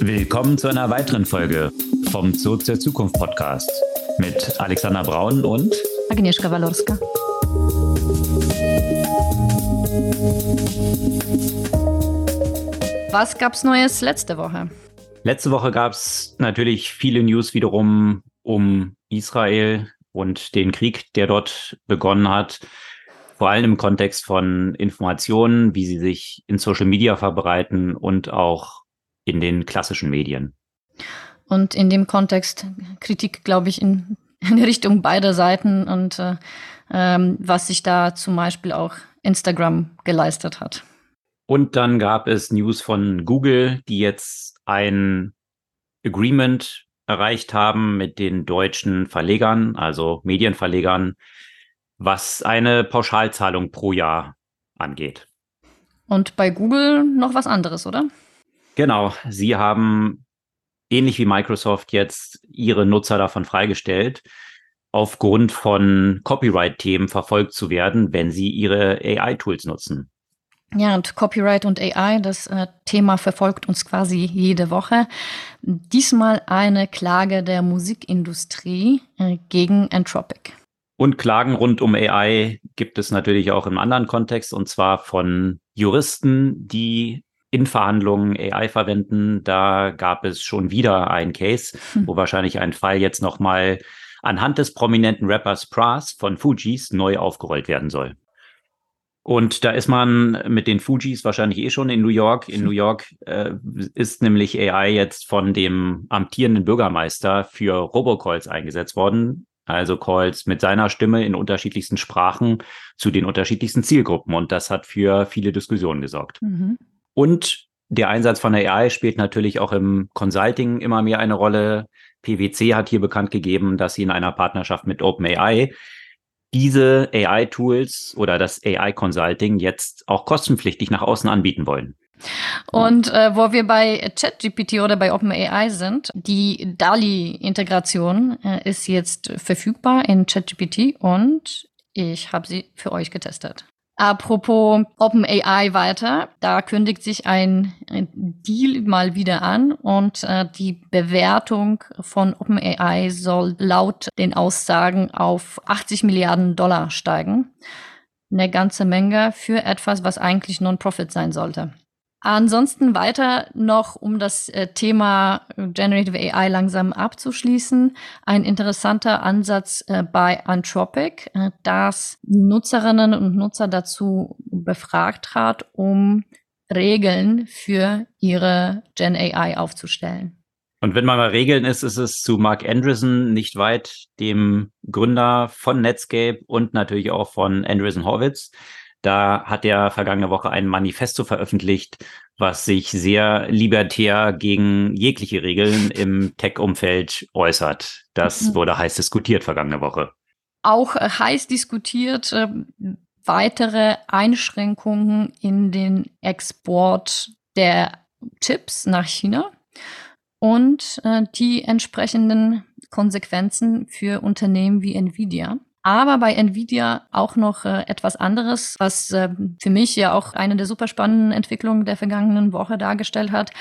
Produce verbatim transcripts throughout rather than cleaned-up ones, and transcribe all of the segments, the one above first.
Willkommen zu einer weiteren Folge vom Zurück zur Zukunft Podcast mit Alexander Braun und Agnieszka Walorska. Was gab's Neues letzte Woche? Letzte Woche gab es natürlich viele News wiederum um Israel und den Krieg, der dort begonnen hat. Vor allem im Kontext von Informationen, wie sie sich in Social Media verbreiten und auch in den klassischen Medien. Und in dem Kontext Kritik, glaube ich, in, in Richtung beider Seiten und äh, ähm, was sich da zum Beispiel auch Instagram geleistet hat. Und dann gab es News von Google, die jetzt ein Agreement erreicht haben mit den deutschen Verlegern, also Medienverlegern, was eine Pauschalzahlung pro Jahr angeht. Und bei Google noch was anderes, oder? Genau, sie haben ähnlich wie Microsoft jetzt ihre Nutzer davon freigestellt, aufgrund von Copyright-Themen verfolgt zu werden, wenn sie ihre A I-Tools nutzen. Ja, und Copyright und A I, das äh, Thema verfolgt uns quasi jede Woche. Diesmal eine Klage der Musikindustrie äh, gegen Anthropic. Und Klagen rund um A I gibt es natürlich auch im anderen Kontext, und zwar von Juristen, die in Verhandlungen A I verwenden. Da gab es schon wieder einen Case, hm. wo wahrscheinlich ein Fall jetzt nochmal anhand des prominenten Rappers Pras von Fugees neu aufgerollt werden soll. Und da ist man mit den Fugees wahrscheinlich eh schon in New York. In New York äh, ist nämlich A I jetzt von dem amtierenden Bürgermeister für Robocalls eingesetzt worden. Also Calls mit seiner Stimme in unterschiedlichsten Sprachen zu den unterschiedlichsten Zielgruppen. Und das hat für viele Diskussionen gesorgt. Mhm. Und der Einsatz von der A I spielt natürlich auch im Consulting immer mehr eine Rolle. PwC hat hier bekannt gegeben, dass sie in einer Partnerschaft mit OpenAI diese A I-Tools oder das A I-Consulting jetzt auch kostenpflichtig nach außen anbieten wollen. Und äh, wo wir bei ChatGPT oder bei OpenAI sind, die D A L L-I-Integration äh, ist jetzt verfügbar in ChatGPT und ich habe sie für euch getestet. Apropos OpenAI weiter, da kündigt sich ein, ein Deal mal wieder an und äh, die Bewertung von OpenAI soll laut den Aussagen auf achtzig Milliarden Dollar steigen. Eine ganze Menge für etwas, was eigentlich Non-Profit sein sollte. Ansonsten weiter noch, um das Thema Generative A I langsam abzuschließen, ein interessanter Ansatz bei Anthropic, das Nutzerinnen und Nutzer dazu befragt hat, um Regeln für ihre Gen A I aufzustellen. Und wenn man mal Regeln ist, ist es zu Mark Andreessen nicht weit, dem Gründer von Netscape und natürlich auch von Andreessen Horowitz. Da hat er vergangene Woche ein Manifesto veröffentlicht, was sich sehr libertär gegen jegliche Regeln im Tech-Umfeld äußert. Das wurde heiß diskutiert vergangene Woche. Auch heiß diskutiert äh, weitere Einschränkungen in den Export der Chips nach China und äh, die entsprechenden Konsequenzen für Unternehmen wie Nvidia. Aber bei Nvidia auch noch äh, etwas anderes, was äh, für mich ja auch eine der super spannenden Entwicklungen der vergangenen Woche dargestellt hat.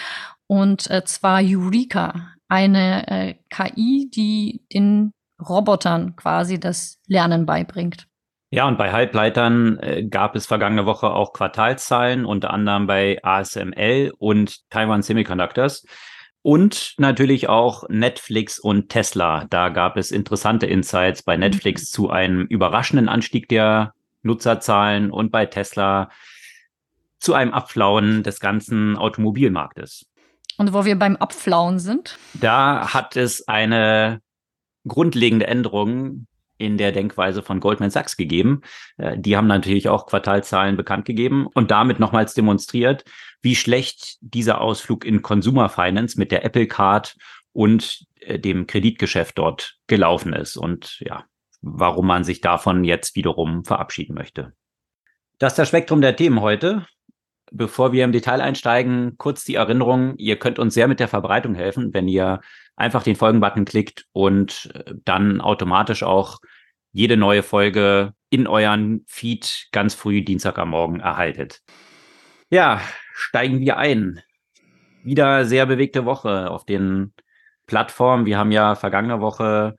Und äh, zwar Eureka, eine äh, K I, die den Robotern quasi das Lernen beibringt. Ja, und bei Halbleitern äh, gab es vergangene Woche auch Quartalszahlen, unter anderem bei A S M L und Taiwan Semiconductors. Und natürlich auch Netflix und Tesla. Da gab es interessante Insights bei Netflix zu einem überraschenden Anstieg der Nutzerzahlen und bei Tesla zu einem Abflauen des ganzen Automobilmarktes. Und wo wir beim Abflauen sind? Da hat es eine grundlegende Änderung in der Denkweise von Goldman Sachs gegeben. Die haben natürlich auch Quartalszahlen bekannt gegeben und damit nochmals demonstriert, wie schlecht dieser Ausflug in Consumer Finance mit der Apple Card und dem Kreditgeschäft dort gelaufen ist und ja, warum man sich davon jetzt wiederum verabschieden möchte. Das ist das Spektrum der Themen heute. Bevor wir im Detail einsteigen, kurz die Erinnerung, ihr könnt uns sehr mit der Verbreitung helfen, wenn ihr einfach den Folgen-Button klickt und dann automatisch auch jede neue Folge in euren Feed ganz früh Dienstag am Morgen erhaltet. Ja, steigen wir ein. wieder sehr bewegte Woche auf den Plattformen. Wir haben ja vergangene Woche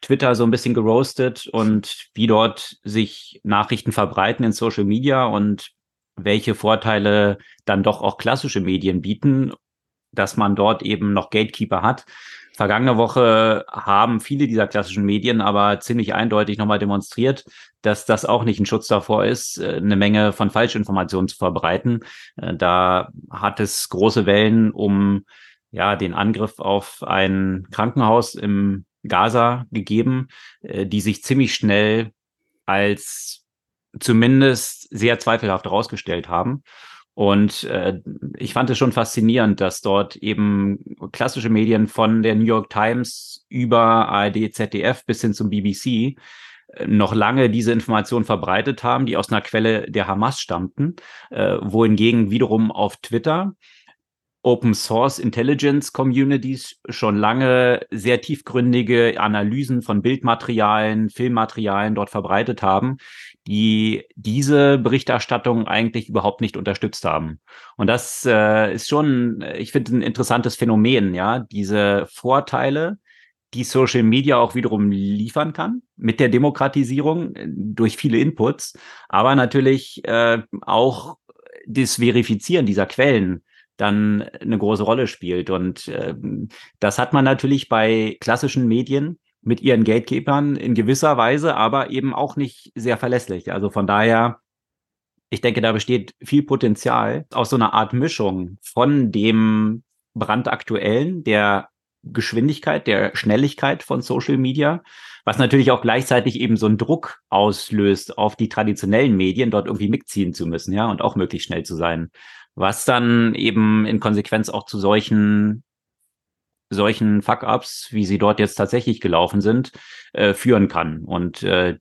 Twitter so ein bisschen geroastet und wie dort sich Nachrichten verbreiten in Social Media und welche Vorteile dann doch auch klassische Medien bieten, dass man dort eben noch Gatekeeper hat. Vergangene Woche haben viele dieser klassischen Medien aber ziemlich eindeutig nochmal demonstriert, dass das auch nicht ein Schutz davor ist, eine Menge von Falschinformationen zu verbreiten. Da hat es große Wellen um ja den Angriff auf ein Krankenhaus im Gaza gegeben, die sich ziemlich schnell als zumindest sehr zweifelhaft herausgestellt haben. Und äh, ich fand es schon faszinierend, dass dort eben klassische Medien von der New York Times über A R D, Z D F bis hin zum B B C noch lange diese Informationen verbreitet haben, die aus einer Quelle der Hamas stammten, äh, wohingegen wiederum auf Twitter Open Source Intelligence Communities schon lange sehr tiefgründige Analysen von Bildmaterialien, Filmmaterialien dort verbreitet haben, die diese Berichterstattung eigentlich überhaupt nicht unterstützt haben. Und das äh, ist schon, ich finde, ein interessantes Phänomen, ja, diese Vorteile, die Social Media auch wiederum liefern kann mit der Demokratisierung durch viele Inputs, aber natürlich äh, auch das Verifizieren dieser Quellen dann eine große Rolle spielt. Und äh, das hat man natürlich bei klassischen Medien mit ihren Gatekeepern in gewisser Weise, aber eben auch nicht sehr verlässlich. Also von daher, ich denke, da besteht viel Potenzial aus so einer Art Mischung von dem brandaktuellen, der Geschwindigkeit, der Schnelligkeit von Social Media, was natürlich auch gleichzeitig eben so einen Druck auslöst, auf die traditionellen Medien dort irgendwie mitziehen zu müssen, ja, und auch möglichst schnell zu sein. Was dann eben in Konsequenz auch zu solchen, solchen Fuck-Ups, wie sie dort jetzt tatsächlich gelaufen sind, äh, führen kann. Und äh,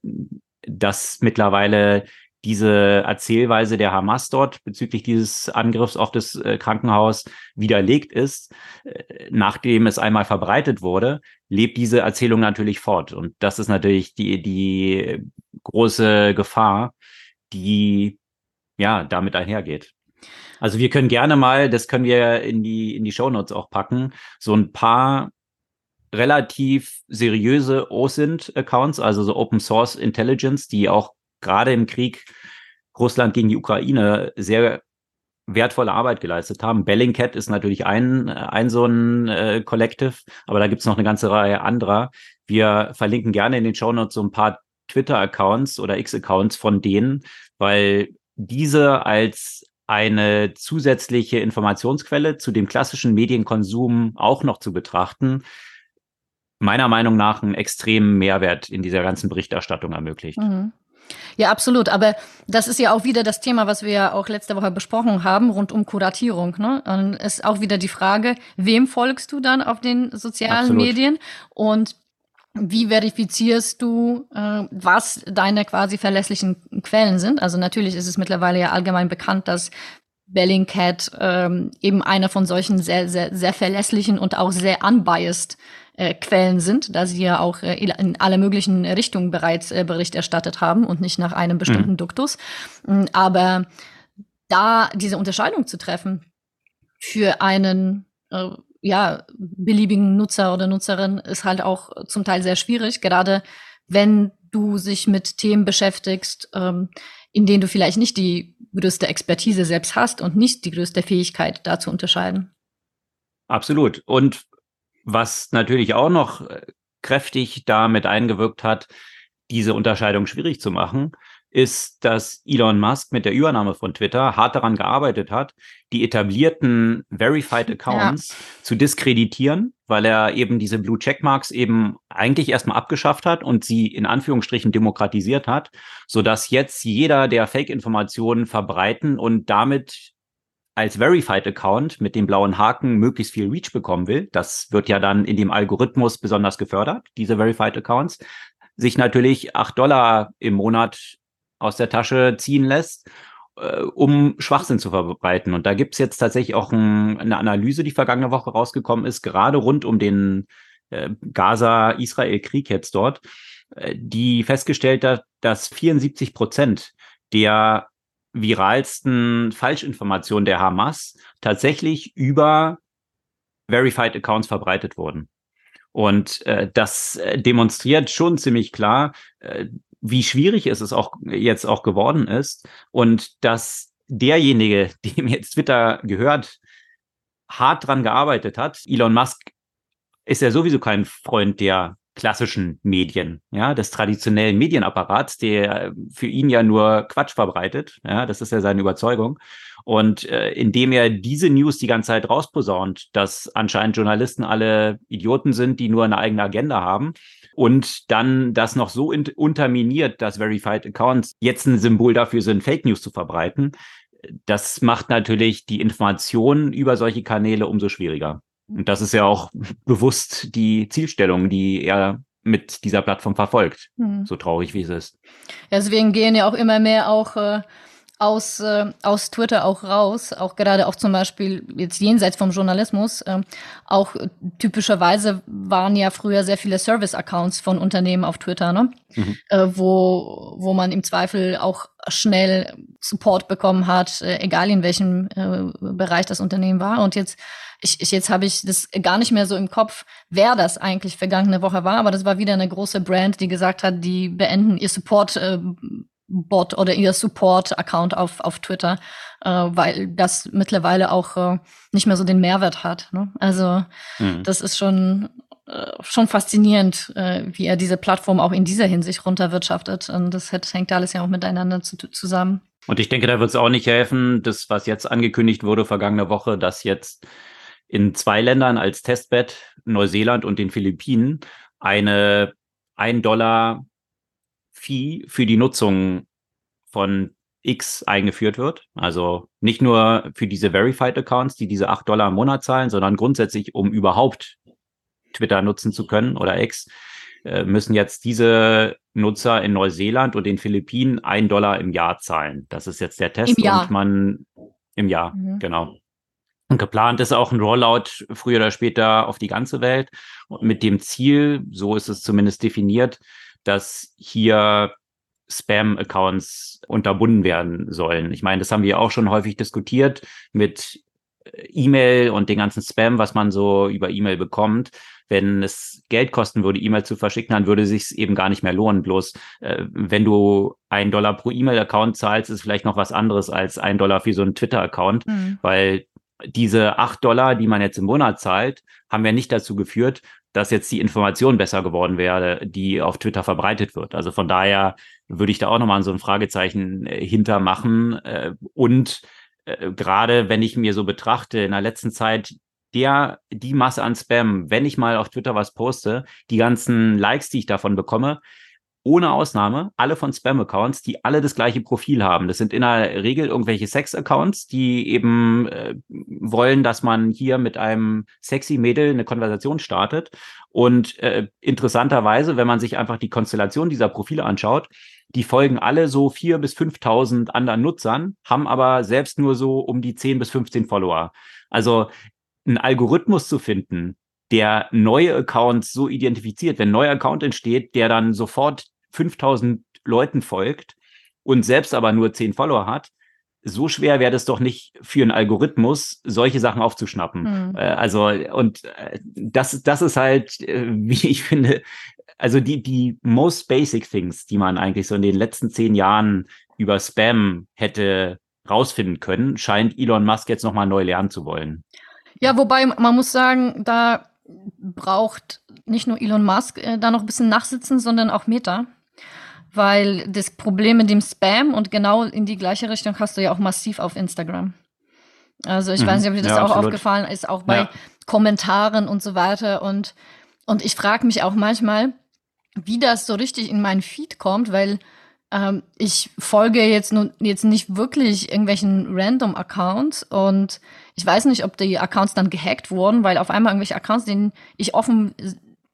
dass mittlerweile diese Erzählweise der Hamas dort bezüglich dieses Angriffs auf das äh, Krankenhaus widerlegt ist, äh, nachdem es einmal verbreitet wurde, lebt diese Erzählung natürlich fort. Und das ist natürlich die, die große Gefahr, die ja damit einhergeht. Also wir können gerne mal, das können wir in die in die Shownotes auch packen, so ein paar relativ seriöse OSINT-Accounts, also so Open Source Intelligence, die auch gerade im Krieg Russland gegen die Ukraine sehr wertvolle Arbeit geleistet haben. Bellingcat ist natürlich ein, ein so ein äh, Collective, aber da gibt es noch eine ganze Reihe anderer. Wir verlinken gerne in den Shownotes so ein paar Twitter-Accounts oder X-Accounts von denen, weil diese als eine zusätzliche Informationsquelle zu dem klassischen Medienkonsum auch noch zu betrachten, meiner Meinung nach einen extremen Mehrwert in dieser ganzen Berichterstattung ermöglicht. Mhm. Ja, absolut. Aber das ist ja auch wieder das Thema, was wir ja auch letzte Woche besprochen haben, rund um Kuratierung. Ne? Und ist auch wieder die Frage, wem folgst du dann auf den sozialen absolut. Medien? Und wie verifizierst du, äh, was deine quasi verlässlichen Quellen sind? Also natürlich ist es mittlerweile ja allgemein bekannt, dass Bellingcat ähm, eben einer von solchen sehr, sehr, sehr verlässlichen und auch sehr unbiased äh, Quellen sind, da sie ja auch äh, in alle möglichen Richtungen bereits äh, Bericht erstattet haben und nicht nach einem bestimmten mhm. Duktus. Aber da diese Unterscheidung zu treffen für einen äh, ja, beliebigen Nutzer oder Nutzerin ist halt auch zum Teil sehr schwierig, gerade wenn du sich mit Themen beschäftigst, ähm, in denen du vielleicht nicht die größte Expertise selbst hast und nicht die größte Fähigkeit, da zu unterscheiden. Absolut. Und was natürlich auch noch kräftig damit eingewirkt hat, diese Unterscheidung schwierig zu machen, ist, dass Elon Musk mit der Übernahme von Twitter hart daran gearbeitet hat, die etablierten Verified Accounts ja. zu diskreditieren, weil er eben diese Blue Checkmarks eben eigentlich erstmal abgeschafft hat und sie in Anführungsstrichen demokratisiert hat, sodass jetzt jeder, der Fake-Informationen verbreiten und damit als Verified Account mit dem blauen Haken möglichst viel Reach bekommen will, das wird ja dann in dem Algorithmus besonders gefördert, diese Verified Accounts, sich natürlich acht Dollar im Monat aus der Tasche ziehen lässt, äh, um Schwachsinn zu verbreiten. Und da gibt es jetzt tatsächlich auch ein, eine Analyse, die vergangene Woche rausgekommen ist, gerade rund um den äh, Gaza-Israel-Krieg jetzt dort, äh, die festgestellt hat, dass vierundsiebzig Prozent der viralsten Falschinformationen der Hamas tatsächlich über Verified Accounts verbreitet wurden. Und äh, das demonstriert schon ziemlich klar, äh, wie schwierig es ist, auch jetzt auch geworden ist. Und dass derjenige, dem jetzt Twitter gehört, hart dran gearbeitet hat. Elon Musk ist ja sowieso kein Freund der klassischen Medien, ja, des traditionellen Medienapparats, der für ihn ja nur Quatsch verbreitet. Ja, das ist ja seine Überzeugung. Und äh, indem er diese News die ganze Zeit rausposaunt, dass anscheinend Journalisten alle Idioten sind, die nur eine eigene Agenda haben, und dann das noch so in- unterminiert, dass Verified Accounts jetzt ein Symbol dafür sind, Fake News zu verbreiten, das macht natürlich die Informationen über solche Kanäle umso schwieriger. Und das ist ja auch bewusst die Zielstellung, die er mit dieser Plattform verfolgt, mhm. so traurig wie es ist. Deswegen gehen ja auch immer mehr auch äh, aus, äh, aus Twitter auch raus, auch gerade auch zum Beispiel jetzt jenseits vom Journalismus. Äh, auch äh, typischerweise waren ja früher sehr viele Service-Accounts von Unternehmen auf Twitter, ne? Mhm. Äh, wo, wo man im Zweifel auch schnell Support bekommen hat, äh, egal in welchem äh, Bereich das Unternehmen war. Und jetzt Ich, ich, jetzt habe ich das gar nicht mehr so im Kopf, wer das eigentlich vergangene Woche war, aber das war wieder eine große Brand, die gesagt hat, die beenden ihr Support-Bot oder ihr Support-Account auf, auf Twitter, äh, weil das mittlerweile auch äh, nicht mehr so den Mehrwert hat, ne? Also mhm. das ist schon, äh, schon faszinierend, äh, wie er diese Plattform auch in dieser Hinsicht runterwirtschaftet. Und das hängt alles ja auch miteinander zu, zusammen. Und ich denke, da wird es auch nicht helfen, das, was jetzt angekündigt wurde vergangene Woche, dass jetzt in zwei Ländern als Testbett, Neuseeland und den Philippinen, eine ein Dollar Fee für die Nutzung von X eingeführt wird. Also nicht nur für diese Verified Accounts, die diese acht Dollar im Monat zahlen, sondern grundsätzlich, um überhaupt Twitter nutzen zu können oder X, müssen jetzt diese Nutzer in Neuseeland und den Philippinen ein Dollar im Jahr zahlen. Das ist jetzt der Test. Im Jahr. Und man im Jahr, mhm. genau. Und geplant ist auch ein Rollout früher oder später auf die ganze Welt und mit dem Ziel, so ist es zumindest definiert, dass hier Spam-Accounts unterbunden werden sollen. Ich meine, das haben wir auch schon häufig diskutiert mit E-Mail und den ganzen Spam, was man so über E-Mail bekommt. Wenn es Geld kosten würde, E-Mail zu verschicken, dann würde es sich eben gar nicht mehr lohnen. Bloß äh, wenn du einen Dollar pro E-Mail-Account zahlst, ist vielleicht noch was anderes als ein Dollar für so einen Twitter-Account, mhm. weil diese acht Dollar, die man jetzt im Monat zahlt, haben ja nicht dazu geführt, dass jetzt die Information besser geworden wäre, die auf Twitter verbreitet wird. Also von daher würde ich da auch nochmal so ein Fragezeichen hintermachen. Und gerade wenn ich mir so betrachte, in der letzten Zeit der die Masse an Spam, wenn ich mal auf Twitter was poste, die ganzen Likes, die ich davon bekomme, ohne Ausnahme, alle von Spam-Accounts, die alle das gleiche Profil haben. Das sind in der Regel irgendwelche Sex-Accounts, die eben äh, wollen, dass man hier mit einem sexy Mädel eine Konversation startet. Und äh, interessanterweise, wenn man sich einfach die Konstellation dieser Profile anschaut, die folgen alle so vier bis fünftausend anderen Nutzern, haben aber selbst nur so um die zehn bis fünfzehn Follower. Also einen Algorithmus zu finden, der neue Accounts so identifiziert, wenn ein neuer Account entsteht, der dann sofort fünftausend Leuten folgt und selbst aber nur zehn Follower hat, so schwer wäre das doch nicht für einen Algorithmus, solche Sachen aufzuschnappen. Mhm. Also, und das, das ist halt, wie ich finde, also die, die most basic things, die man eigentlich so in den letzten zehn Jahren über Spam hätte rausfinden können, scheint Elon Musk jetzt nochmal neu lernen zu wollen. Ja, wobei man muss sagen, da braucht nicht nur Elon Musk äh, da noch ein bisschen nachsitzen, sondern auch Meta. Weil das Problem mit dem Spam und genau in die gleiche Richtung hast du ja auch massiv auf Instagram. Also ich mhm. weiß nicht, ob dir das ja, auch absolut. Aufgefallen ist, auch bei ja. Kommentaren und so weiter. Und, und ich frage mich auch manchmal, wie das so richtig in meinen Feed kommt, weil ähm, ich folge jetzt, nun, jetzt nicht wirklich irgendwelchen Random-Accounts und ich weiß nicht, ob die Accounts dann gehackt wurden, weil auf einmal irgendwelche Accounts, denen ich offen,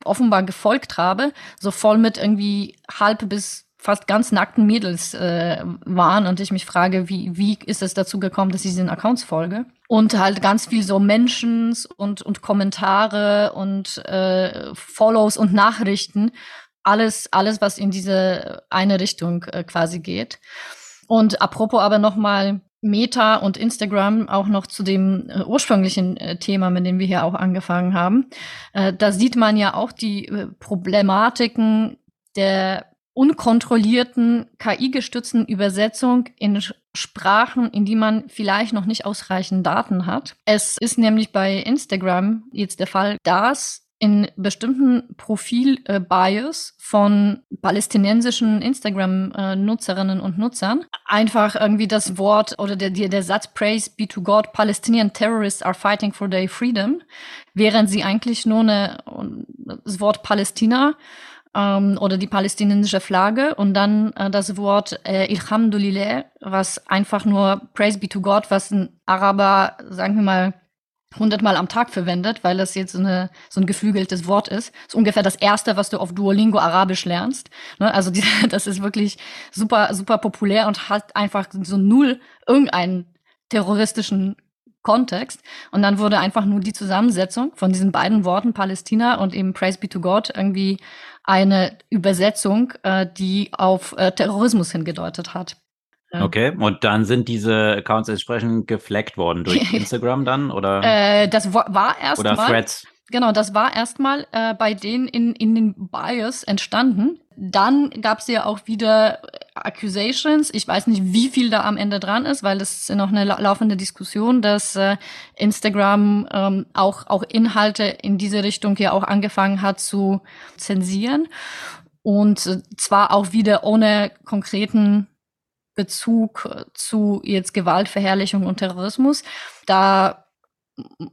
offenbar gefolgt habe, so voll mit irgendwie halb bis fast ganz nackten Mädels äh, waren und ich mich frage, wie, wie ist es dazu gekommen, dass ich diesen Accounts folge? Und halt ganz viel so Mentions und, und Kommentare und äh, Follows und Nachrichten, alles, alles, was in diese eine Richtung äh, quasi geht. Und apropos aber nochmal Meta und Instagram, auch noch zu dem äh, ursprünglichen äh, Thema, mit dem wir hier auch angefangen haben. Äh, da sieht man ja auch die äh, Problematiken der unkontrollierten, K I-gestützten Übersetzung in Sprachen, in die man vielleicht noch nicht ausreichend Daten hat. Es ist nämlich bei Instagram jetzt der Fall, dass in bestimmten Profil-Bias von palästinensischen Instagram-Nutzerinnen und Nutzern einfach irgendwie das Wort oder der, der Satz Praise be to God, Palestinian terrorists are fighting for their freedom, während sie eigentlich nur eine, das Wort Palästina ähm, oder die palästinensische Flagge und dann äh, das Wort äh, Alhamdulillah, was einfach nur Praise be to God, was ein Araber, sagen wir mal, hundertmal am Tag verwendet, weil das jetzt so, eine, so ein geflügeltes Wort ist. Das ist ungefähr das Erste, was du auf Duolingo Arabisch lernst. Ne? Also die, das ist wirklich super, super populär und hat einfach so null irgendeinen terroristischen Kontext. Und dann wurde einfach nur die Zusammensetzung von diesen beiden Worten Palästina und eben Praise be to God irgendwie eine Übersetzung, äh, die auf äh, Terrorismus hingedeutet hat. Okay, und dann sind diese Accounts entsprechend geflaggt worden durch Instagram dann, oder? Äh, das war erstmal. Oder Threads. Genau, das war erstmal äh, bei denen in, in den Bias entstanden. Dann gab es ja auch wieder Accusations. Ich weiß nicht, wie viel da am Ende dran ist, weil es ist noch eine la- laufende Diskussion, dass äh, Instagram ähm, auch, auch Inhalte in diese Richtung ja auch angefangen hat zu zensieren. Und äh, zwar auch wieder ohne konkreten Bezug zu jetzt Gewaltverherrlichung und Terrorismus. Da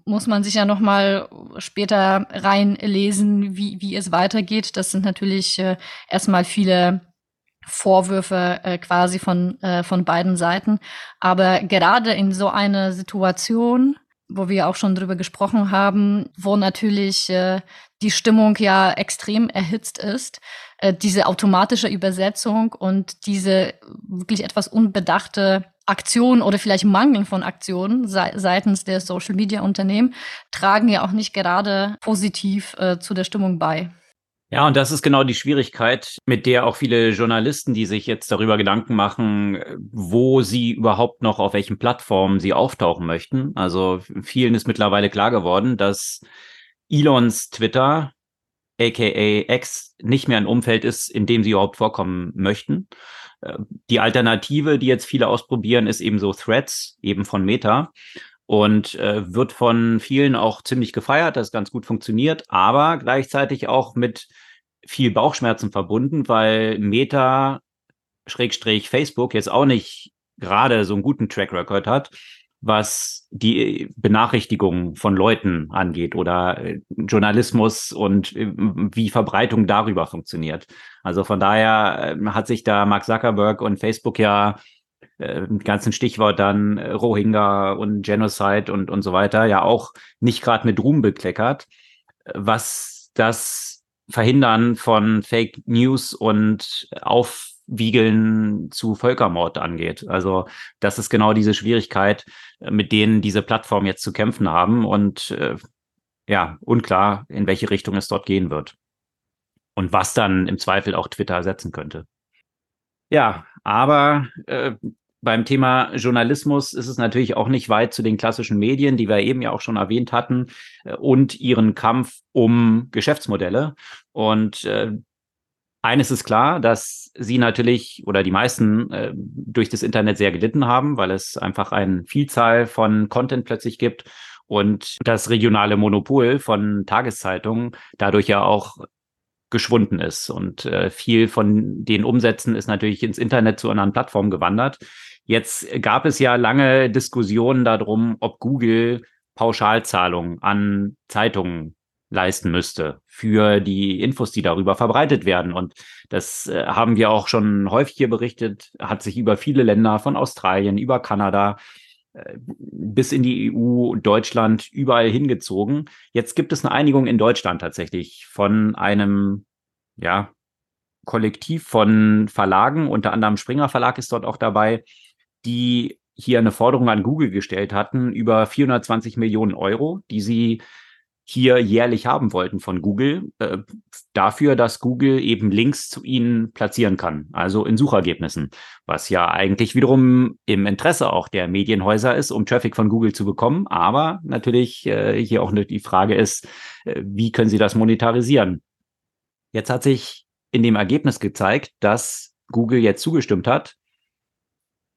muss man sich ja nochmal später reinlesen, wie, wie es weitergeht. Das sind natürlich äh, erstmal viele Vorwürfe äh, quasi von, äh, von beiden Seiten. Aber gerade in so einer Situation, wo wir auch schon drüber gesprochen haben, wo natürlich äh, die Stimmung ja extrem erhitzt ist, äh, diese automatische Übersetzung und diese wirklich etwas unbedachte Aktion oder vielleicht Mangel von Aktionen se- seitens der Social-Media-Unternehmen tragen ja auch nicht gerade positiv äh, zu der Stimmung bei. Ja, und das ist genau die Schwierigkeit, mit der auch viele Journalisten, die sich jetzt darüber Gedanken machen, wo sie überhaupt noch, auf welchen Plattformen sie auftauchen möchten. Also vielen ist mittlerweile klar geworden, dass Elons Twitter, a k a. X, nicht mehr ein Umfeld ist, in dem sie überhaupt vorkommen möchten. Die Alternative, die jetzt viele ausprobieren, ist eben so Threads, eben von Meta. Und äh, wird von vielen auch ziemlich gefeiert, das ganz gut funktioniert, aber gleichzeitig auch mit viel Bauchschmerzen verbunden, weil Meta Schrägstrich Facebook jetzt auch nicht gerade so einen guten Track Record hat, was die Benachrichtigung von Leuten angeht oder Journalismus und wie Verbreitung darüber funktioniert. Also von daher hat sich da Mark Zuckerberg und Facebook ja mit ganzen Stichwort dann Rohingya und Genocide und, und so weiter, ja auch nicht gerade mit Ruhm bekleckert, was das Verhindern von Fake News und Aufwiegeln zu Völkermord angeht. Also das ist genau diese Schwierigkeit, mit denen diese Plattformen jetzt zu kämpfen haben und äh, ja, unklar, in welche Richtung es dort gehen wird und was dann im Zweifel auch Twitter ersetzen könnte. Ja, aber äh, beim Thema Journalismus ist es natürlich auch nicht weit zu den klassischen Medien, die wir eben ja auch schon erwähnt hatten, äh, und ihren Kampf um Geschäftsmodelle. Und äh, eines ist klar, dass sie natürlich oder die meisten äh, durch das Internet sehr gelitten haben, weil es einfach eine Vielzahl von Content plötzlich gibt und das regionale Monopol von Tageszeitungen dadurch ja auch geschwunden ist. Und äh, viel von den Umsätzen ist natürlich ins Internet zu anderen Plattformen gewandert. Jetzt gab es ja lange Diskussionen darum, ob Google Pauschalzahlungen an Zeitungen leisten müsste für die Infos, die darüber verbreitet werden. Und das äh, haben wir auch schon häufig hier berichtet, hat sich über viele Länder, von Australien über Kanada äh, bis in die E U und Deutschland überall hingezogen. Jetzt gibt es eine Einigung in Deutschland tatsächlich von einem ja, Kollektiv von Verlagen, unter anderem Springer Verlag ist dort auch dabei, die hier eine Forderung an Google gestellt hatten über vierhundertzwanzig Millionen Euro, die sie hier jährlich haben wollten von Google, äh, dafür, dass Google eben Links zu ihnen platzieren kann, also in Suchergebnissen, was ja eigentlich wiederum im Interesse auch der Medienhäuser ist, um Traffic von Google zu bekommen. Aber natürlich äh, hier auch die Frage ist, äh, wie können sie das monetarisieren? Jetzt hat sich in dem Ergebnis gezeigt, dass Google jetzt zugestimmt hat,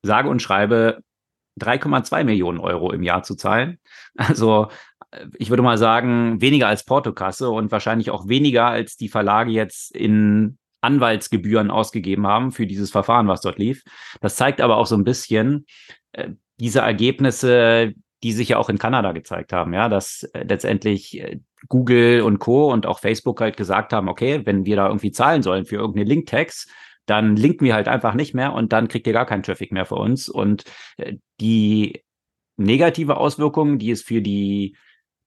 sage und schreibe drei Komma zwei Millionen Euro im Jahr zu zahlen. Also ich würde mal sagen, weniger als Portokasse und wahrscheinlich auch weniger, als die Verlage jetzt in Anwaltsgebühren ausgegeben haben für dieses Verfahren, was dort lief. Das zeigt aber auch so ein bisschen äh, diese Ergebnisse, die sich ja auch in Kanada gezeigt haben, ja, dass äh, letztendlich äh, Google und Co. und auch Facebook halt gesagt haben, okay, wenn wir da irgendwie zahlen sollen für irgendeine Linktext, dann linken wir halt einfach nicht mehr und dann kriegt ihr gar keinen Traffic mehr für uns. Und äh, die negative Auswirkungen, die es für die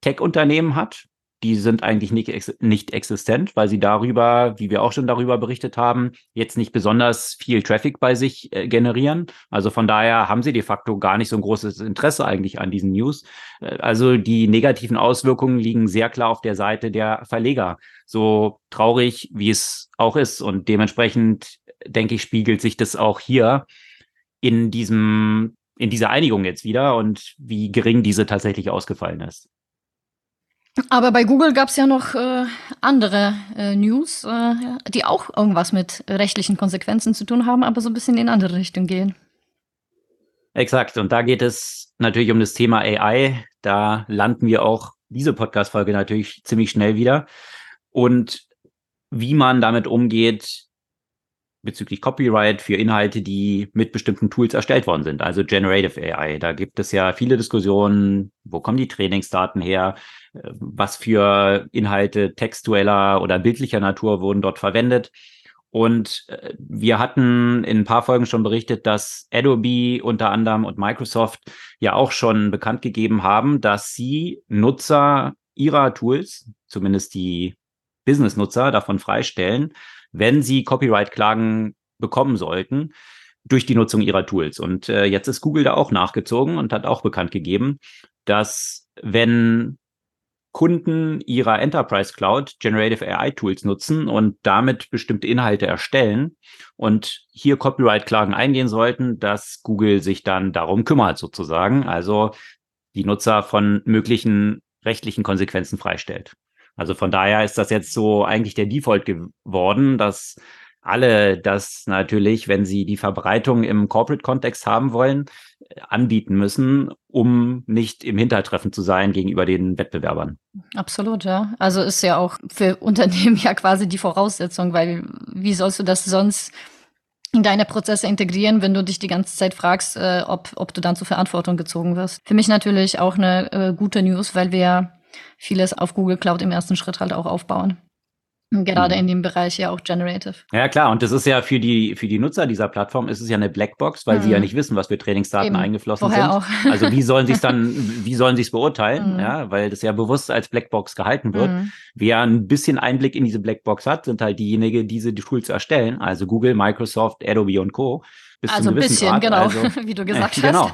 Tech-Unternehmen hat, die sind eigentlich nicht, ex- nicht existent, weil sie darüber, wie wir auch schon darüber berichtet haben, jetzt nicht besonders viel Traffic bei sich äh, generieren. Also von daher haben sie de facto gar nicht so ein großes Interesse eigentlich an diesen News. Äh, also die negativen Auswirkungen liegen sehr klar auf der Seite der Verleger. So traurig, wie es auch ist. Und dementsprechend, denke ich, spiegelt sich das auch hier in diesem, in dieser Einigung jetzt wieder und wie gering diese tatsächlich ausgefallen ist. Aber bei Google gab es ja noch äh, andere äh, News, äh, die auch irgendwas mit rechtlichen Konsequenzen zu tun haben, aber so ein bisschen in andere Richtung gehen. Exakt. Und da geht es natürlich um das Thema A I. Da landen wir auch diese Podcast-Folge natürlich ziemlich schnell wieder. Und wie man damit umgeht bezüglich Copyright für Inhalte, die mit bestimmten Tools erstellt worden sind, also Generative A I. Da gibt es ja viele Diskussionen, wo kommen die Trainingsdaten her, was für Inhalte textueller oder bildlicher Natur wurden dort verwendet. Und wir hatten in ein paar Folgen schon berichtet, dass Adobe unter anderem und Microsoft ja auch schon bekannt gegeben haben, dass sie Nutzer ihrer Tools, zumindest die Business-Nutzer, davon freistellen, wenn sie Copyright-Klagen bekommen sollten durch die Nutzung ihrer Tools. Und äh, jetzt ist Google da auch nachgezogen und hat auch bekannt gegeben, dass wenn Kunden ihrer Enterprise Cloud Generative A I-Tools nutzen und damit bestimmte Inhalte erstellen und hier Copyright-Klagen eingehen sollten, dass Google sich dann darum kümmert sozusagen, also die Nutzer von möglichen rechtlichen Konsequenzen freistellt. Also von daher ist das jetzt so eigentlich der Default geworden, dass alle das natürlich, wenn sie die Verbreitung im Corporate-Kontext haben wollen, anbieten müssen, um nicht im Hintertreffen zu sein gegenüber den Wettbewerbern. Absolut, ja. Also ist ja auch für Unternehmen ja quasi die Voraussetzung, weil wie sollst du das sonst in deine Prozesse integrieren, wenn du dich die ganze Zeit fragst, äh, ob, ob du dann zur Verantwortung gezogen wirst. Für mich natürlich auch eine äh, gute News, weil wir vieles auf Google Cloud im ersten Schritt halt auch aufbauen. Gerade mhm. in dem Bereich ja auch Generative. Ja, klar. Und das ist ja für die für die Nutzer dieser Plattform ist es ja eine Blackbox, weil mhm. sie ja nicht wissen, was für Trainingsdaten Eben. eingeflossen Vorher sind. Auch. Also wie sollen sie es dann, wie sollen sie es beurteilen? Mhm. Ja, weil das ja bewusst als Blackbox gehalten wird. Mhm. Wer ein bisschen Einblick in diese Blackbox hat, sind halt diejenigen, die diese Tools erstellen. Also Google, Microsoft, Adobe und Co. Bis also ein bisschen, Grad. Genau, also, wie du gesagt äh, hast. Genau,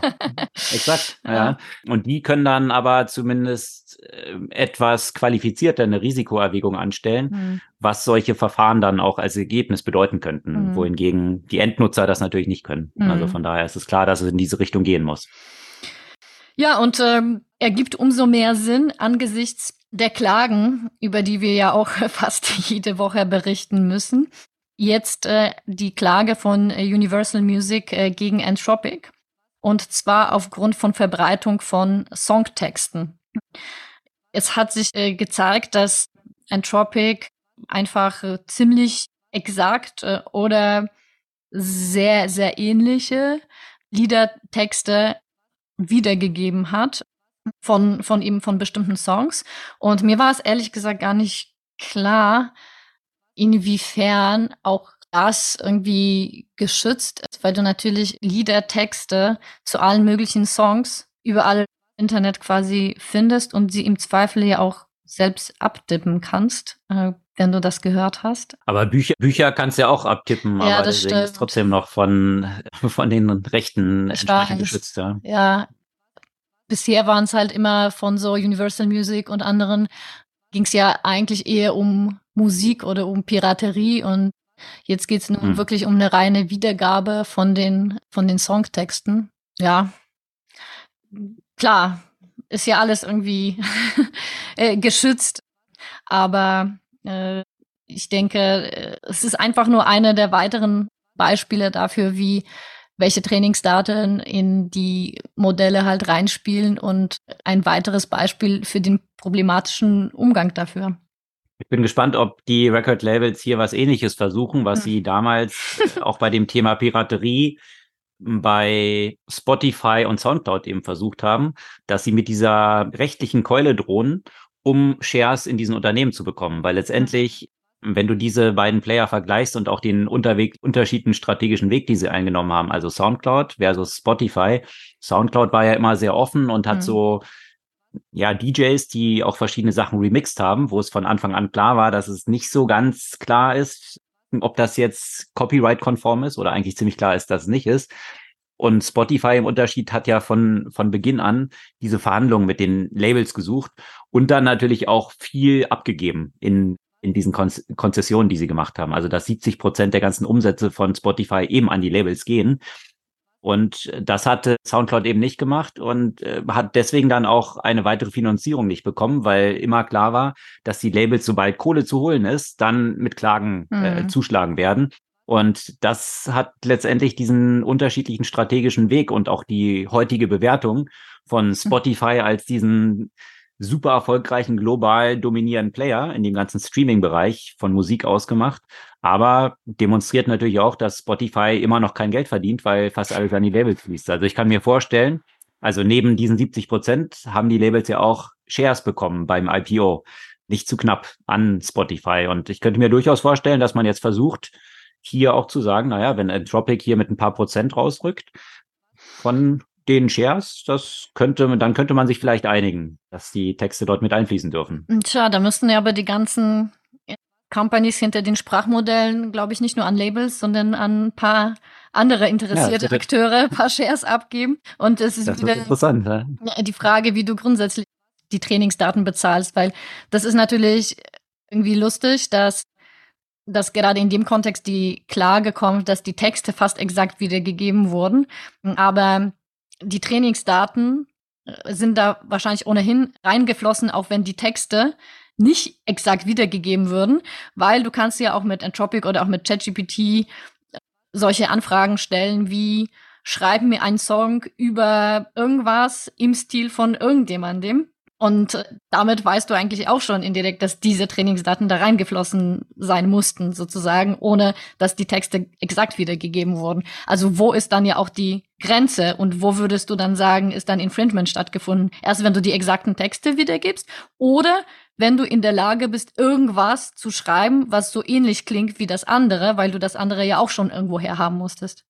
exakt. Ja. Ja. Und die können dann aber zumindest äh, etwas qualifizierter eine Risikoerwägung anstellen, mhm. was solche Verfahren dann auch als Ergebnis bedeuten könnten, mhm. wohingegen die Endnutzer das natürlich nicht können. Mhm. Also von daher ist es klar, dass es in diese Richtung gehen muss. Ja, und ähm, ergibt umso mehr Sinn angesichts der Klagen, über die wir ja auch fast jede Woche berichten müssen. Jetzt äh, die Klage von Universal Music äh, gegen Anthropic und zwar aufgrund von Verbreitung von Songtexten. Es hat sich äh, gezeigt, dass Anthropic einfach äh, ziemlich exakt äh, oder sehr, sehr ähnliche Liedertexte wiedergegeben hat von, von eben von bestimmten Songs. Und mir war es ehrlich gesagt gar nicht klar, inwiefern auch das irgendwie geschützt ist, weil du natürlich Liedertexte zu allen möglichen Songs überall im Internet quasi findest und sie im Zweifel ja auch selbst abtippen kannst, äh, wenn du das gehört hast. Aber Bücher, Bücher kannst du ja auch abtippen, ja, aber das deswegen stimmt. Ist trotzdem noch von, von den Rechten entsprechend geschützt. Ja. ja, bisher waren es halt immer von so Universal Music und anderen, ging es ja eigentlich eher um Musik oder um Piraterie, und jetzt geht es nun hm. wirklich um eine reine Wiedergabe von den, von den Songtexten. Ja, klar, ist ja alles irgendwie geschützt, aber äh, ich denke, es ist einfach nur eine der weiteren Beispiele dafür, wie welche Trainingsdaten in die Modelle halt reinspielen, und ein weiteres Beispiel für den problematischen Umgang dafür. Ich bin gespannt, ob die Record Labels hier was Ähnliches versuchen, was hm. sie damals auch bei dem Thema Piraterie bei Spotify und Soundcloud eben versucht haben, dass sie mit dieser rechtlichen Keule drohen, um Shares in diesen Unternehmen zu bekommen. Weil letztendlich, wenn du diese beiden Player vergleichst und auch den Unterweg, unterschiedlichen strategischen Weg, die sie eingenommen haben, also Soundcloud versus Spotify. Soundcloud war ja immer sehr offen und hat mhm. so ja D Js, die auch verschiedene Sachen remixed haben, wo es von Anfang an klar war, dass es nicht so ganz klar ist, ob das jetzt copyright-konform ist, oder eigentlich ziemlich klar ist, dass es nicht ist. Und Spotify im Unterschied hat ja von von Beginn an diese Verhandlungen mit den Labels gesucht und dann natürlich auch viel abgegeben in in diesen Kon- Konzessionen, die sie gemacht haben. Also dass siebzig Prozent der ganzen Umsätze von Spotify eben an die Labels gehen. Und das hatte Soundcloud eben nicht gemacht und äh, hat deswegen dann auch eine weitere Finanzierung nicht bekommen, weil immer klar war, dass die Labels, sobald Kohle zu holen ist, dann mit Klagen mhm. äh, zuschlagen werden. Und das hat letztendlich diesen unterschiedlichen strategischen Weg und auch die heutige Bewertung von Spotify mhm. als diesen super erfolgreichen, global dominierenden Player in dem ganzen Streaming-Bereich von Musik ausgemacht. Aber demonstriert natürlich auch, dass Spotify immer noch kein Geld verdient, weil fast alles an die Labels fließt. Also ich kann mir vorstellen, also neben diesen siebzig Prozent haben die Labels ja auch Shares bekommen beim I P O. Nicht zu knapp an Spotify. Und ich könnte mir durchaus vorstellen, dass man jetzt versucht, hier auch zu sagen, naja, wenn Anthropic hier mit ein paar Prozent rausrückt von den Shares, das könnte, dann könnte man sich vielleicht einigen, dass die Texte dort mit einfließen dürfen. Tja, da müssten ja aber die ganzen Companies hinter den Sprachmodellen, glaube ich, nicht nur an Labels, sondern an ein paar andere interessierte ja, Akteure ein paar Shares abgeben. Und es ist das wieder interessant, ne? Die Frage, wie du grundsätzlich die Trainingsdaten bezahlst, weil das ist natürlich irgendwie lustig, dass dass gerade in dem Kontext die Klage kommt, dass die Texte fast exakt wiedergegeben wurden, aber die Trainingsdaten sind da wahrscheinlich ohnehin reingeflossen, auch wenn die Texte nicht exakt wiedergegeben würden, weil du kannst ja auch mit Anthropic oder auch mit ChatGPT solche Anfragen stellen wie, schreib mir einen Song über irgendwas im Stil von irgendjemandem. Und damit weißt du eigentlich auch schon indirekt, dass diese Trainingsdaten da reingeflossen sein mussten, sozusagen, ohne dass die Texte exakt wiedergegeben wurden. Also wo ist dann ja auch die Grenze und wo würdest du dann sagen, ist dann Infringement stattgefunden? Erst wenn du die exakten Texte wiedergibst oder wenn du in der Lage bist, irgendwas zu schreiben, was so ähnlich klingt wie das andere, weil du das andere ja auch schon irgendwoher haben musstest.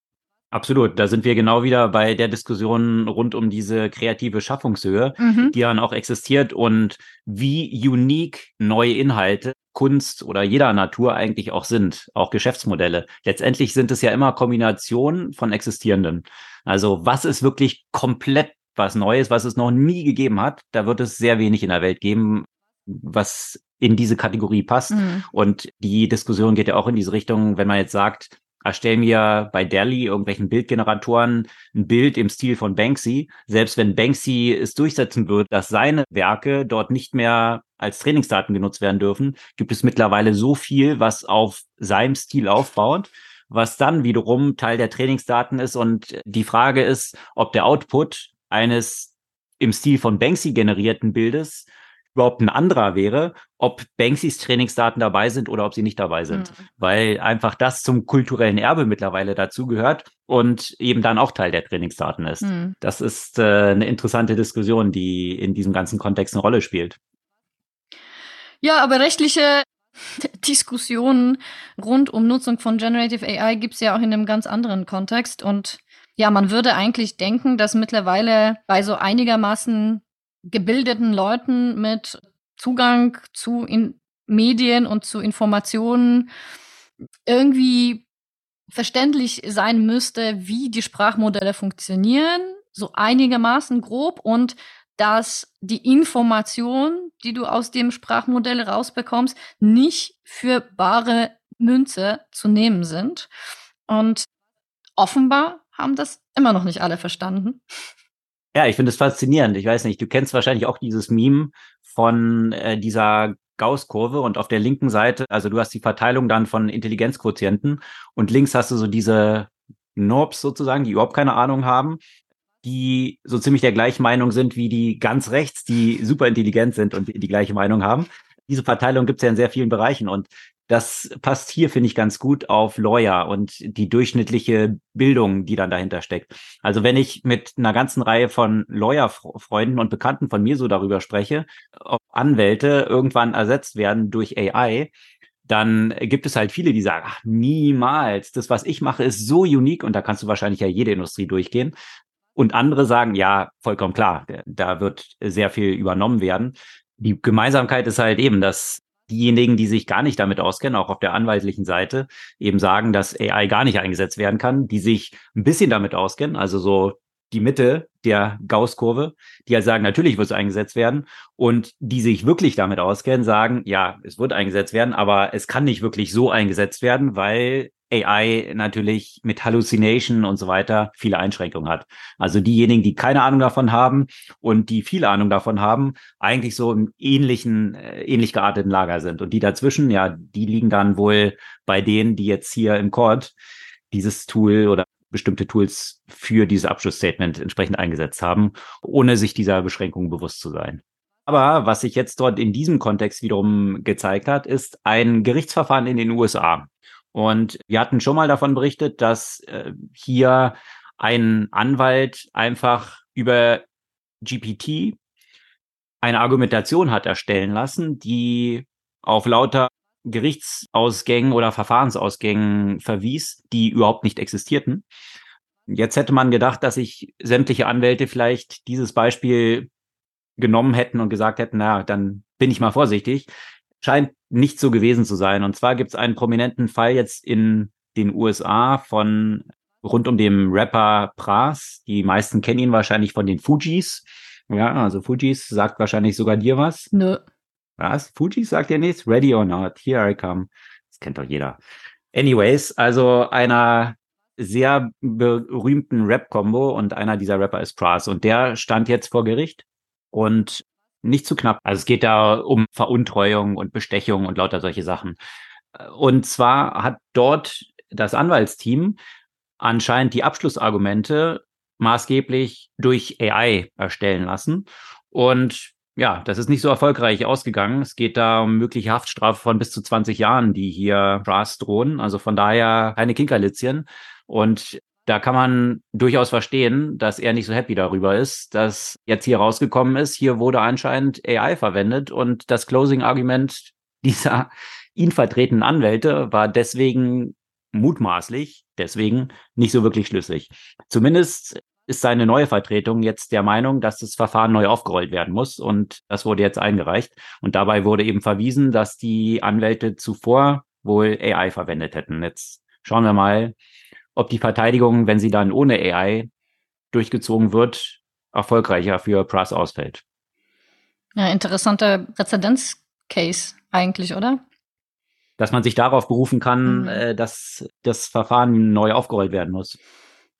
Absolut, da sind wir genau wieder bei der Diskussion rund um diese kreative Schaffungshöhe, mhm. die dann auch existiert und wie unique neue Inhalte, Kunst oder jeder Natur eigentlich auch sind, auch Geschäftsmodelle. Letztendlich sind es ja immer Kombinationen von existierenden. Also was ist wirklich komplett was Neues, was es noch nie gegeben hat, da wird es sehr wenig in der Welt geben, was in diese Kategorie passt. Mhm. Und die Diskussion geht ja auch in diese Richtung, wenn man jetzt sagt, erstell mir bei D A L L-E irgendwelchen Bildgeneratoren ein Bild im Stil von Banksy. Selbst wenn Banksy es durchsetzen würde, dass seine Werke dort nicht mehr als Trainingsdaten genutzt werden dürfen, gibt es mittlerweile so viel, was auf seinem Stil aufbaut, was dann wiederum Teil der Trainingsdaten ist. Und die Frage ist, ob der Output eines im Stil von Banksy generierten Bildes überhaupt ein anderer wäre, ob Banksys Trainingsdaten dabei sind oder ob sie nicht dabei sind. Mhm. Weil einfach das zum kulturellen Erbe mittlerweile dazugehört und eben dann auch Teil der Trainingsdaten ist. Mhm. Das ist äh, eine interessante Diskussion, die in diesem ganzen Kontext eine Rolle spielt. Ja, aber rechtliche Diskussionen rund um Nutzung von Generative A I gibt es ja auch in einem ganz anderen Kontext. Und ja, man würde eigentlich denken, dass mittlerweile bei so einigermaßen gebildeten Leuten mit Zugang zu in Medien und zu Informationen irgendwie verständlich sein müsste, wie die Sprachmodelle funktionieren, so einigermaßen grob und dass die Information, die du aus dem Sprachmodell rausbekommst, nicht für bare Münze zu nehmen sind. Und offenbar haben das immer noch nicht alle verstanden. Ja, ich finde es faszinierend. Ich weiß nicht, du kennst wahrscheinlich auch dieses Meme von äh, dieser Gauß-Kurve und auf der linken Seite, also du hast die Verteilung dann von Intelligenzquotienten und links hast du so diese Noobs sozusagen, die überhaupt keine Ahnung haben, die so ziemlich der gleichen Meinung sind wie die ganz rechts, die super intelligent sind und die, die gleiche Meinung haben. Diese Verteilung gibt es ja in sehr vielen Bereichen und das passt hier, finde ich, ganz gut auf Lawyer und die durchschnittliche Bildung, die dann dahinter steckt. Also wenn ich mit einer ganzen Reihe von Lawyer-Freunden und Bekannten von mir so darüber spreche, ob Anwälte irgendwann ersetzt werden durch A I, dann gibt es halt viele, die sagen, ach, niemals, das, was ich mache, ist so unique und da kannst du wahrscheinlich ja jede Industrie durchgehen. Und andere sagen, ja, vollkommen klar, da wird sehr viel übernommen werden. Die Gemeinsamkeit ist halt eben, dass diejenigen, die sich gar nicht damit auskennen, auch auf der anwaltlichen Seite, eben sagen, dass A I gar nicht eingesetzt werden kann, die sich ein bisschen damit auskennen, also so die Mitte der Gauß-Kurve, die halt sagen, natürlich wird es eingesetzt werden und die sich wirklich damit auskennen, sagen, ja, es wird eingesetzt werden, aber es kann nicht wirklich so eingesetzt werden, weil A I natürlich mit Hallucination und so weiter viele Einschränkungen hat. Also diejenigen, die keine Ahnung davon haben und die viel Ahnung davon haben, eigentlich so im ähnlichen, ähnlich gearteten Lager sind. Und die dazwischen, ja, die liegen dann wohl bei denen, die jetzt hier im Court dieses Tool oder bestimmte Tools für dieses Abschlussstatement entsprechend eingesetzt haben, ohne sich dieser Beschränkungen bewusst zu sein. Aber was sich jetzt dort in diesem Kontext wiederum gezeigt hat, ist ein Gerichtsverfahren in den U S A. Und wir hatten schon mal davon berichtet, dass äh, hier ein Anwalt einfach über G P T eine Argumentation hat erstellen lassen, die auf lauter Gerichtsausgängen oder Verfahrensausgängen verwies, die überhaupt nicht existierten. Jetzt hätte man gedacht, dass sich sämtliche Anwälte vielleicht dieses Beispiel genommen hätten und gesagt hätten, na, dann bin ich mal vorsichtig. Scheint nicht so gewesen zu sein. Und zwar gibt es einen prominenten Fall jetzt in den U S A von rund um dem Rapper Pras. Die meisten kennen ihn wahrscheinlich von den Fugees. Ja, also Fugees sagt wahrscheinlich sogar dir was. Nö. Was? Fugees sagt dir nichts? Ready or not, here I come. Das kennt doch jeder. Anyways, also einer sehr berühmten Rap-Kombo und einer dieser Rapper ist Pras. Und der stand jetzt vor Gericht und nicht zu knapp. Also es geht da um Veruntreuung und Bestechung und lauter solche Sachen. Und zwar hat dort das Anwaltsteam anscheinend die Abschlussargumente maßgeblich durch A I erstellen lassen. Und ja, das ist nicht so erfolgreich ausgegangen. Es geht da um mögliche Haftstrafe von bis zu zwanzig Jahren, die hier Pras drohen. Also von daher keine Kinkerlitzchen. Und da kann man durchaus verstehen, dass er nicht so happy darüber ist, dass jetzt hier rausgekommen ist, hier wurde anscheinend A I verwendet und das Closing-Argument dieser ihn vertretenen Anwälte war deswegen mutmaßlich, deswegen nicht so wirklich schlüssig. Zumindest ist seine neue Vertretung jetzt der Meinung, dass das Verfahren neu aufgerollt werden muss und das wurde jetzt eingereicht. Und dabei wurde eben verwiesen, dass die Anwälte zuvor wohl A I verwendet hätten. Jetzt schauen wir mal, ob die Verteidigung, wenn sie dann ohne A I durchgezogen wird, erfolgreicher für Pras ausfällt. Ja, interessanter Präzedenzcase eigentlich, oder? Dass man sich darauf berufen kann, mhm. dass das Verfahren neu aufgerollt werden muss.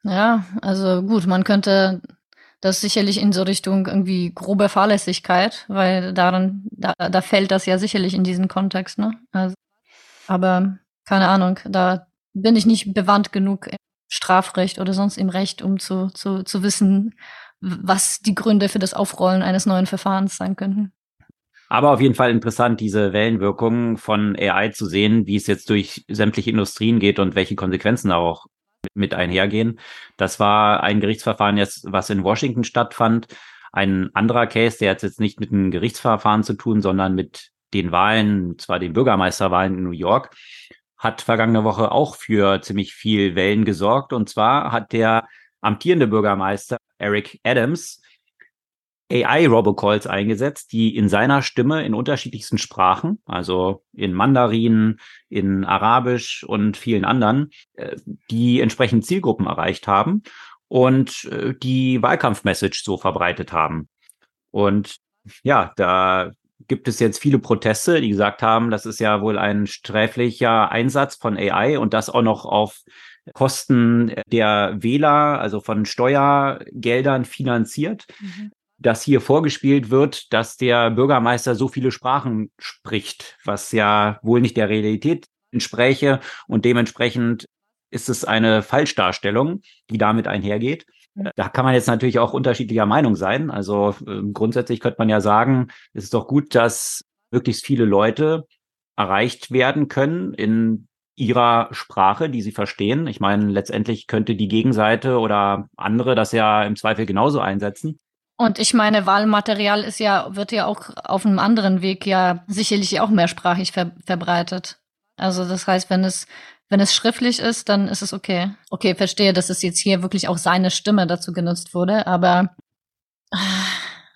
Ja, also gut, man könnte das sicherlich in so Richtung irgendwie grobe Fahrlässigkeit, weil darin, da, da fällt das ja sicherlich in diesen Kontext, ne? Also, aber keine Ahnung, da bin ich nicht bewandt genug im Strafrecht oder sonst im Recht, um zu, zu, zu wissen, was die Gründe für das Aufrollen eines neuen Verfahrens sein könnten. Aber auf jeden Fall interessant, diese Wellenwirkung von A I zu sehen, wie es jetzt durch sämtliche Industrien geht und welche Konsequenzen da auch mit einhergehen. Das war ein Gerichtsverfahren jetzt, was in Washington stattfand. Ein anderer Case, der hat jetzt nicht mit einem Gerichtsverfahren zu tun, sondern mit den Wahlen, und zwar den Bürgermeisterwahlen in New York, hat vergangene Woche auch für ziemlich viel Wellen gesorgt. Und zwar hat der amtierende Bürgermeister Eric Adams A I-Robocalls eingesetzt, die in seiner Stimme in unterschiedlichsten Sprachen, also in Mandarin, in Arabisch und vielen anderen, die entsprechend Zielgruppen erreicht haben. und äh, die Wahlkampfmessage so verbreitet haben. Und ja, da gibt es jetzt viele Proteste, die gesagt haben, das ist ja wohl ein sträflicher Einsatz von A I und das auch noch auf Kosten der Wähler, also von Steuergeldern finanziert, mhm. dass hier vorgespielt wird, dass der Bürgermeister so viele Sprachen spricht, was ja wohl nicht der Realität entspräche und dementsprechend ist es eine Falschdarstellung, die damit einhergeht. Da kann man jetzt natürlich auch unterschiedlicher Meinung sein. Also äh, grundsätzlich könnte man ja sagen, es ist doch gut, dass möglichst viele Leute erreicht werden können in ihrer Sprache, die sie verstehen. Ich meine, letztendlich könnte die Gegenseite oder andere das ja im Zweifel genauso einsetzen. Und ich meine, Wahlmaterial ist ja, wird ja auch auf einem anderen Weg ja sicherlich auch mehrsprachig ver- verbreitet. Also das heißt, wenn es Wenn es schriftlich ist, dann ist es okay. Okay, verstehe, dass es jetzt hier wirklich auch seine Stimme dazu genutzt wurde, aber...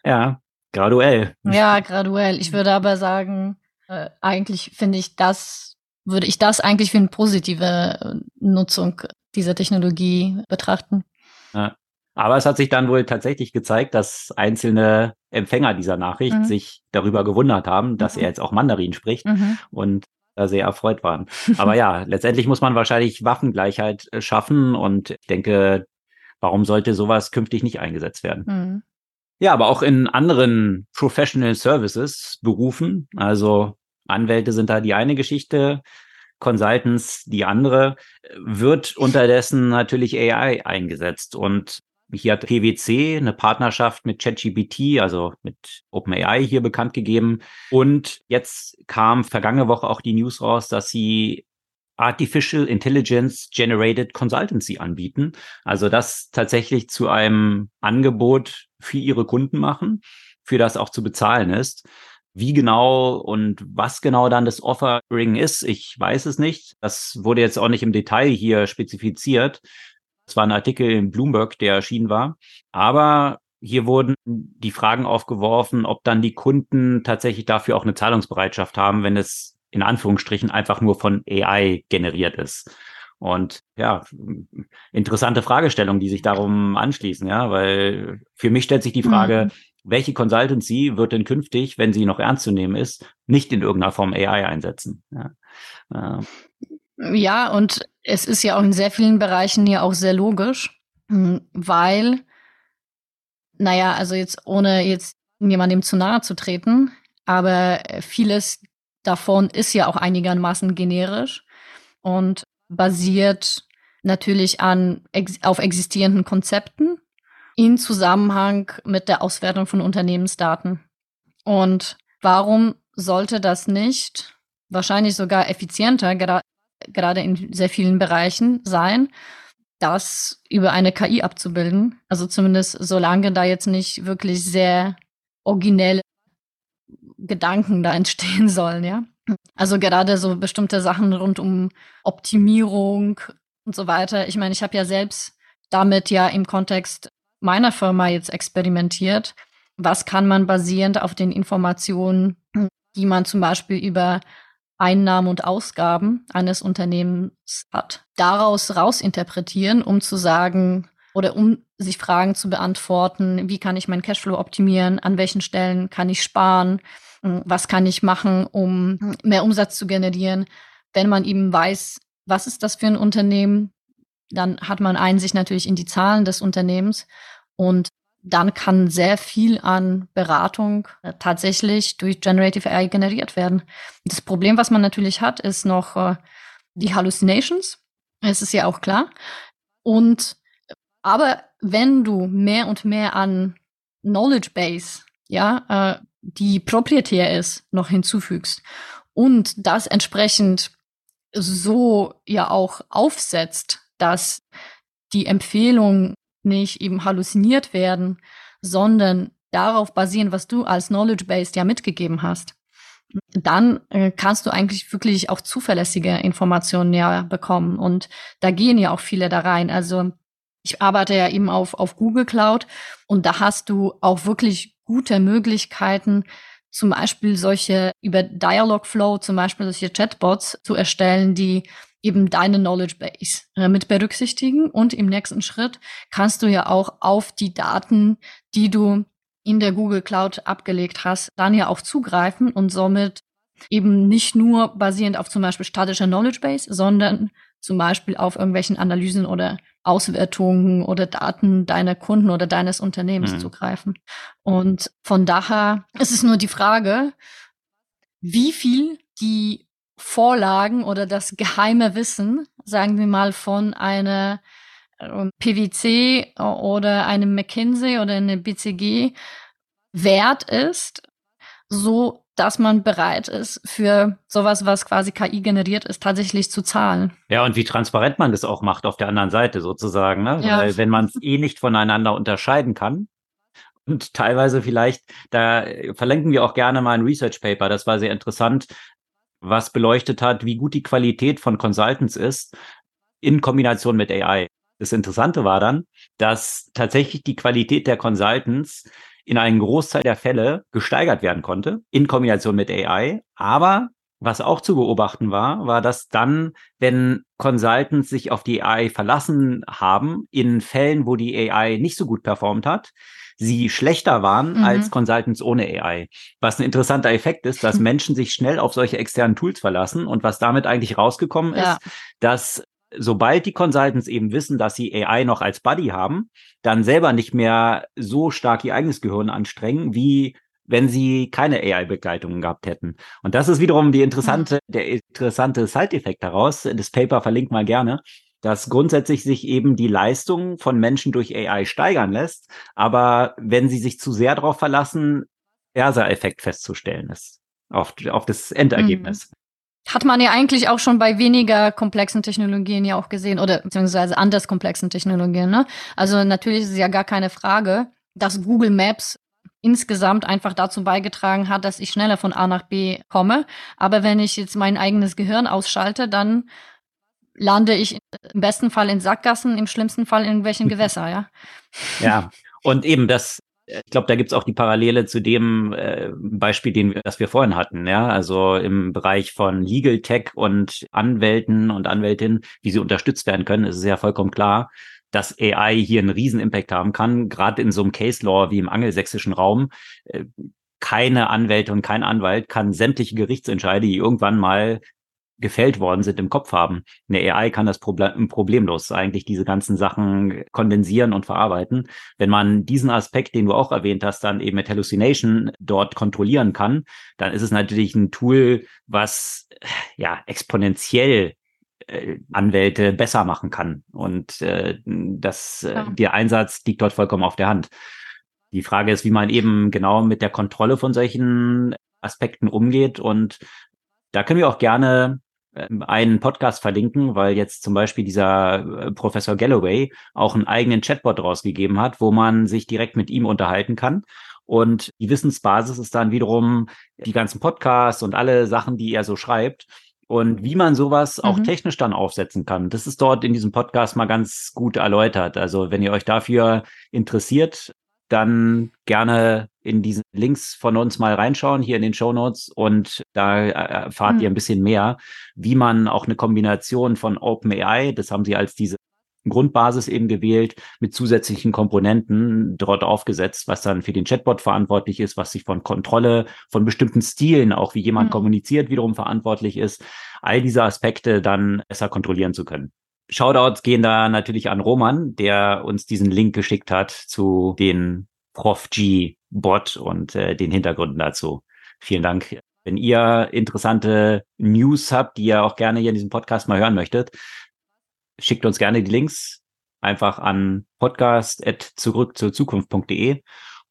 Ja, graduell. Ja, graduell. Ich würde aber sagen, äh, eigentlich finde ich das, würde ich das eigentlich für eine positive Nutzung dieser Technologie betrachten. Ja. Aber es hat sich dann wohl tatsächlich gezeigt, dass einzelne Empfänger dieser Nachricht mhm. sich darüber gewundert haben, dass mhm. er jetzt auch Mandarin spricht mhm. und sehr erfreut waren. Aber ja, letztendlich muss man wahrscheinlich Waffengleichheit schaffen und ich denke, warum sollte sowas künftig nicht eingesetzt werden? Mhm. Ja, aber auch in anderen Professional Services Berufen, also Anwälte sind da die eine Geschichte, Consultants die andere, wird unterdessen natürlich A I eingesetzt und hier hat PwC eine Partnerschaft mit ChatGPT, also mit OpenAI hier bekannt gegeben. Und jetzt kam vergangene Woche auch die News raus, dass sie Artificial Intelligence Generated Consultancy anbieten. Also das tatsächlich zu einem Angebot für ihre Kunden machen, für das auch zu bezahlen ist. Wie genau und was genau dann das Offering ist, ich weiß es nicht. Das wurde jetzt auch nicht im Detail hier spezifiziert. Es war ein Artikel in Bloomberg, der erschienen war. Aber hier wurden die Fragen aufgeworfen, ob dann die Kunden tatsächlich dafür auch eine Zahlungsbereitschaft haben, wenn es in Anführungsstrichen einfach nur von A I generiert ist. Und ja, interessante Fragestellungen, die sich darum anschließen, ja, weil für mich stellt sich die Frage, mhm. welche Consultancy wird denn künftig, wenn sie noch ernst zu nehmen ist, nicht in irgendeiner Form A I einsetzen? Ja. Äh. Ja, und es ist ja auch in sehr vielen Bereichen ja auch sehr logisch, weil, naja, also jetzt ohne jetzt jemandem zu nahe zu treten, aber vieles davon ist ja auch einigermaßen generisch und basiert natürlich an, auf existierenden Konzepten in Zusammenhang mit der Auswertung von Unternehmensdaten. Und warum sollte das nicht wahrscheinlich sogar effizienter gerade gerade in sehr vielen Bereichen sein, das über eine K I abzubilden. Also zumindest solange da jetzt nicht wirklich sehr originelle Gedanken da entstehen sollen, ja. Also gerade so bestimmte Sachen rund um Optimierung und so weiter. Ich meine, ich habe ja selbst damit ja im Kontext meiner Firma jetzt experimentiert. Was kann man basierend auf den Informationen, die man zum Beispiel über Einnahmen und Ausgaben eines Unternehmens hat, daraus rausinterpretieren, um zu sagen oder um sich Fragen zu beantworten, wie kann ich meinen Cashflow optimieren, an welchen Stellen kann ich sparen, was kann ich machen, um mehr Umsatz zu generieren. Wenn man eben weiß, was ist das für ein Unternehmen, dann hat man Einsicht natürlich in die Zahlen des Unternehmens und dann kann sehr viel an Beratung tatsächlich durch Generative A I generiert werden. Das Problem, was man natürlich hat, ist noch äh, die Hallucinations. Es ist ja auch klar. Und aber wenn du mehr und mehr an Knowledge Base, ja, äh, die proprietär ist, noch hinzufügst und das entsprechend so ja auch aufsetzt, dass die Empfehlung nicht eben halluziniert werden, sondern darauf basieren, was du als Knowledge Base ja mitgegeben hast, dann äh, kannst du eigentlich wirklich auch zuverlässige Informationen ja bekommen. Und da gehen ja auch viele da rein. Also ich arbeite ja eben auf, auf Google Cloud und da hast du auch wirklich gute Möglichkeiten, zum Beispiel solche über Dialogflow, zum Beispiel solche Chatbots zu erstellen, die eben deine Knowledge Base äh, mit berücksichtigen. Und im nächsten Schritt kannst du ja auch auf die Daten, die du in der Google Cloud abgelegt hast, dann ja auch zugreifen und somit eben nicht nur basierend auf zum Beispiel statischer Knowledge Base, sondern zum Beispiel auf irgendwelchen Analysen oder Auswertungen oder Daten deiner Kunden oder deines Unternehmens mhm. zugreifen. Und von daher ist es nur die Frage, wie viel die Vorlagen oder das geheime Wissen, sagen wir mal, von einer PwC oder einem McKinsey oder einer B C G wert ist, so dass man bereit ist, für sowas, was quasi K I generiert ist, tatsächlich zu zahlen. Ja, und wie transparent man das auch macht auf der anderen Seite sozusagen, ne? Ja. Weil wenn man es eh nicht voneinander unterscheiden kann, und teilweise vielleicht, da verlinken wir auch gerne mal ein Research Paper, das war sehr interessant, was beleuchtet hat, wie gut die Qualität von Consultants ist in Kombination mit A I. Das Interessante war dann, dass tatsächlich die Qualität der Consultants in einem Großteil der Fälle gesteigert werden konnte, in Kombination mit A I. Aber was auch zu beobachten war, war, dass dann, wenn Consultants sich auf die A I verlassen haben, in Fällen, wo die A I nicht so gut performt hat, sie schlechter waren mhm. als Consultants ohne A I. Was ein interessanter Effekt ist, dass Menschen sich schnell auf solche externen Tools verlassen. Und was damit eigentlich rausgekommen ist, ja. dass sobald die Consultants eben wissen, dass sie A I noch als Buddy haben, dann selber nicht mehr so stark ihr eigenes Gehirn anstrengen, wie wenn sie keine A I-Begleitungen gehabt hätten. Und das ist wiederum die interessante, der interessante Side-Effekt daraus. Das Paper verlinkt mal gerne, dass grundsätzlich sich eben die Leistung von Menschen durch A I steigern lässt, aber wenn sie sich zu sehr darauf verlassen, Ersa-Effekt festzustellen ist auf, auf das Endergebnis. Mhm. Hat man ja eigentlich auch schon bei weniger komplexen Technologien ja auch gesehen oder beziehungsweise anders komplexen Technologien, ne? Also natürlich ist es ja gar keine Frage, dass Google Maps insgesamt einfach dazu beigetragen hat, dass ich schneller von A nach B komme. Aber wenn ich jetzt mein eigenes Gehirn ausschalte, dann lande ich im besten Fall in Sackgassen, im schlimmsten Fall in irgendwelchen Gewässer, ja? Ja, und eben das. Ich glaube, da gibt's auch die Parallele zu dem äh, Beispiel, den wir, das wir vorhin hatten. Ja, also im Bereich von Legal Tech und Anwälten und Anwältinnen, wie sie unterstützt werden können, ist es ja vollkommen klar, dass A I hier einen riesen Impact haben kann. Gerade in so einem Case Law wie im angelsächsischen Raum, äh, keine Anwälte und kein Anwalt kann sämtliche Gerichtsentscheide, die irgendwann mal gefällt worden sind, im Kopf haben. Eine A I kann das problem- problemlos eigentlich diese ganzen Sachen kondensieren und verarbeiten. Wenn man diesen Aspekt, den du auch erwähnt hast, dann eben mit Hallucination dort kontrollieren kann, dann ist es natürlich ein Tool, was ja exponentiell äh, Anwälte besser machen kann. Und äh, das, äh, der Einsatz liegt dort vollkommen auf der Hand. Die Frage ist, wie man eben genau mit der Kontrolle von solchen Aspekten umgeht. Und da können wir auch gerne einen Podcast verlinken, weil jetzt zum Beispiel dieser Professor Galloway auch einen eigenen Chatbot rausgegeben hat, wo man sich direkt mit ihm unterhalten kann. Und die Wissensbasis ist dann wiederum die ganzen Podcasts und alle Sachen, die er so schreibt. Und wie man sowas auch mhm. technisch dann aufsetzen kann, das ist dort in diesem Podcast mal ganz gut erläutert. Also wenn ihr euch dafür interessiert, dann gerne in diese Links von uns mal reinschauen, hier in den Shownotes. Und da erfahrt mhm. ihr ein bisschen mehr, wie man auch eine Kombination von OpenAI, das haben sie als diese Grundbasis eben gewählt, mit zusätzlichen Komponenten dort aufgesetzt, was dann für den Chatbot verantwortlich ist, was sich von Kontrolle, von bestimmten Stilen, auch wie jemand mhm. kommuniziert, wiederum verantwortlich ist, all diese Aspekte dann besser kontrollieren zu können. Shoutouts gehen da natürlich an Roman, der uns diesen Link geschickt hat zu den Prof G Bot und äh, den Hintergründen dazu. Vielen Dank. Wenn ihr interessante News habt, die ihr auch gerne hier in diesem Podcast mal hören möchtet, schickt uns gerne die Links einfach an podcast at zurück zur Zukunft punkt de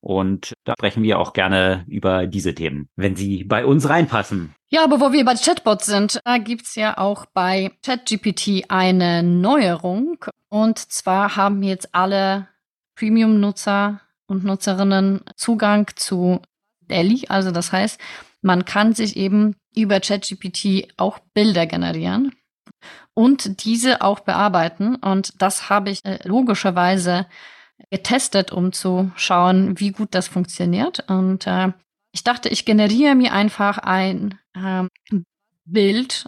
und da sprechen wir auch gerne über diese Themen, wenn sie bei uns reinpassen. Ja, aber wo wir bei Chatbots sind, da gibt's ja auch bei ChatGPT eine Neuerung. Und zwar haben jetzt alle Premium-Nutzer und Nutzerinnen Zugang zu D A L L-E. Also das heißt, man kann sich eben über ChatGPT auch Bilder generieren und diese auch bearbeiten. Und das habe ich äh, logischerweise getestet, um zu schauen, wie gut das funktioniert. Und äh, ich dachte, ich generiere mir einfach ein ähm, Bild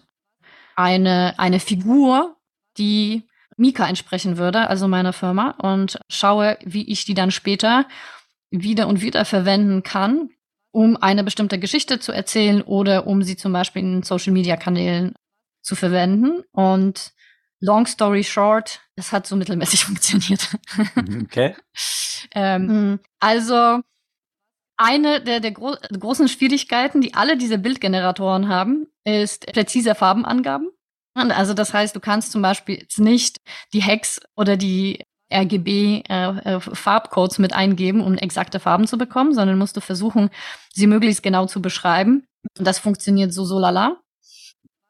eine, eine Figur, die Mika entsprechen würde, also meiner Firma, und schaue, wie ich die dann später wieder und wieder verwenden kann, um eine bestimmte Geschichte zu erzählen oder um sie zum Beispiel in Social-Media-Kanälen zu verwenden. Und long story short, es hat so mittelmäßig funktioniert. Okay. ähm, also eine der, der gro- großen Schwierigkeiten, die alle diese Bildgeneratoren haben, ist präzise Farbenangaben. Also das heißt, du kannst zum Beispiel jetzt nicht die Hex oder die R G B-Farbcodes äh, mit eingeben, um exakte Farben zu bekommen, sondern musst du versuchen, sie möglichst genau zu beschreiben. Und das funktioniert so so lala.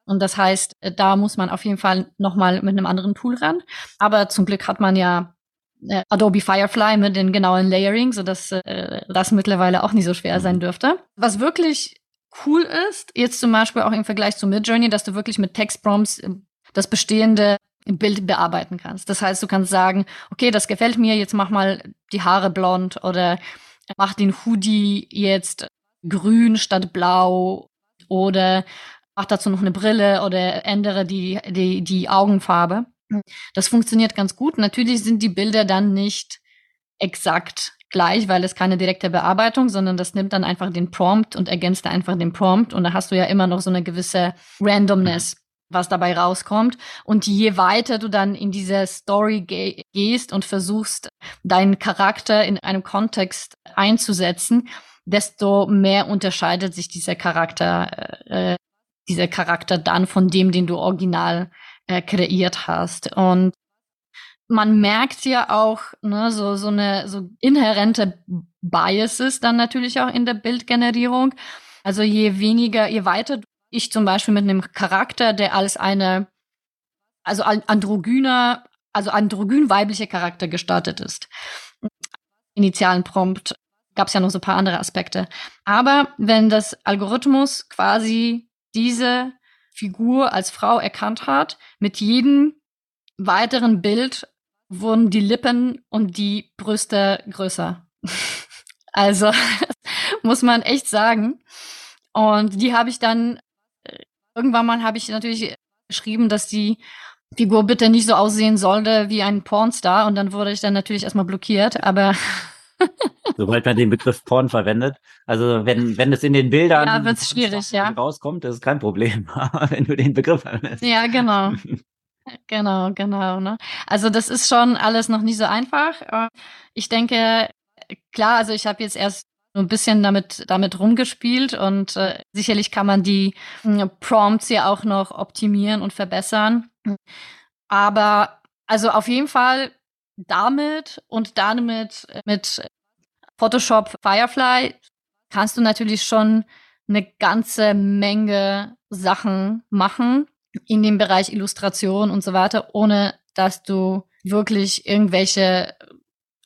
Und das heißt, da muss man auf jeden Fall nochmal mit einem anderen Tool ran. Aber zum Glück hat man ja äh, Adobe Firefly mit den genauen Layering, sodass äh, das mittlerweile auch nicht so schwer sein dürfte. Was wirklich cool ist, jetzt zum Beispiel auch im Vergleich zu Midjourney, dass du wirklich mit Textprompts das bestehende Bild bearbeiten kannst. Das heißt, du kannst sagen, okay, das gefällt mir, jetzt mach mal die Haare blond oder mach den Hoodie jetzt grün statt blau oder mach dazu noch eine Brille oder ändere die, die, die Augenfarbe. Das funktioniert ganz gut. Natürlich sind die Bilder dann nicht exakt gleich, weil es keine direkte Bearbeitung, sondern das nimmt dann einfach den Prompt und ergänzt einfach den Prompt und da hast du ja immer noch so eine gewisse Randomness, was dabei rauskommt. Und je weiter du dann in diese Story ge- gehst und versuchst, deinen Charakter in einem Kontext einzusetzen, desto mehr unterscheidet sich dieser Charakter, äh, dieser Charakter dann von dem, den du original äh, kreiert hast. Und man merkt ja auch, ne, so, so eine, so inhärente Biases dann natürlich auch in der Bildgenerierung. Also je weniger, je weiter ich zum Beispiel mit einem Charakter, der als eine, also androgyner, also androgyn weiblicher Charakter gestartet ist. Initialen Prompt gab es ja noch so ein paar andere Aspekte. Aber wenn das Algorithmus quasi diese Figur als Frau erkannt hat, mit jedem weiteren Bild wurden die Lippen und die Brüste größer. Also, muss man echt sagen. Und die habe ich dann, irgendwann mal habe ich natürlich geschrieben, dass die Figur bitte nicht so aussehen sollte wie ein Pornstar. Und dann wurde ich dann natürlich erstmal blockiert, aber sobald man den Begriff Porn verwendet, also wenn, wenn es in den Bildern ja, wird's schwierig, ja. rauskommt, das ist kein Problem, wenn du den Begriff verwendest. Ja, genau. Genau, genau. Ne? Also das ist schon alles noch nicht so einfach. Ich denke, klar, also ich habe jetzt erst nur ein bisschen damit damit rumgespielt und äh, sicherlich kann man die äh, Prompts ja auch noch optimieren und verbessern. Aber also auf jeden Fall damit und damit mit Photoshop Firefly kannst du natürlich schon eine ganze Menge Sachen machen in dem Bereich Illustration und so weiter, ohne dass du wirklich irgendwelche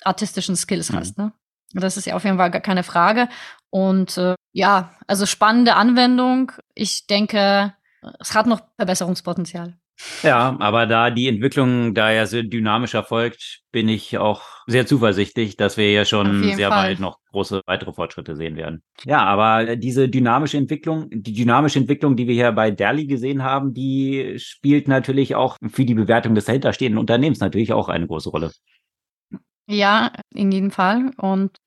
artistischen Skills hast. Ne? Das ist ja auf jeden Fall gar keine Frage. Und äh, ja, also spannende Anwendung. Ich denke, es hat noch Verbesserungspotenzial. Ja, aber da die Entwicklung da ja so dynamisch erfolgt, bin ich auch sehr zuversichtlich, dass wir ja schon sehr Fall. bald noch große weitere Fortschritte sehen werden. Ja, aber diese dynamische Entwicklung, die dynamische Entwicklung, die wir hier bei D A L L-E gesehen haben, die spielt natürlich auch für die Bewertung des dahinterstehenden Unternehmens natürlich auch eine große Rolle. Ja, in jedem Fall. Und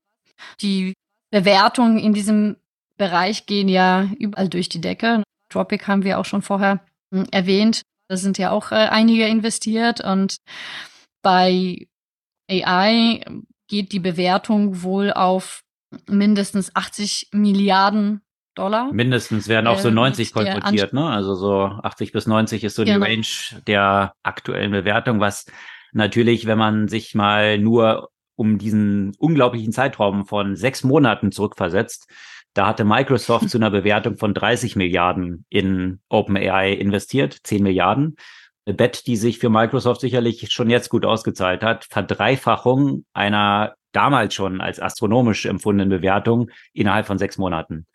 die Bewertungen in diesem Bereich gehen ja überall durch die Decke. Anthropic haben wir auch schon vorher mh, erwähnt. Da sind ja auch äh, einige investiert und bei A I geht die Bewertung wohl auf mindestens achtzig Milliarden Dollar. Mindestens werden auch äh, so neunzig kolportiert, ne? Also so achtzig bis neunzig ist so genau. die Range der aktuellen Bewertung, was natürlich, wenn man sich mal nur um diesen unglaublichen Zeitraum von sechs Monaten zurückversetzt, da hatte Microsoft zu einer Bewertung von dreißig Milliarden in OpenAI investiert, zehn Milliarden. Eine Bet, die sich für Microsoft sicherlich schon jetzt gut ausgezahlt hat. Verdreifachung einer damals schon als astronomisch empfundenen Bewertung innerhalb von sechs Monaten.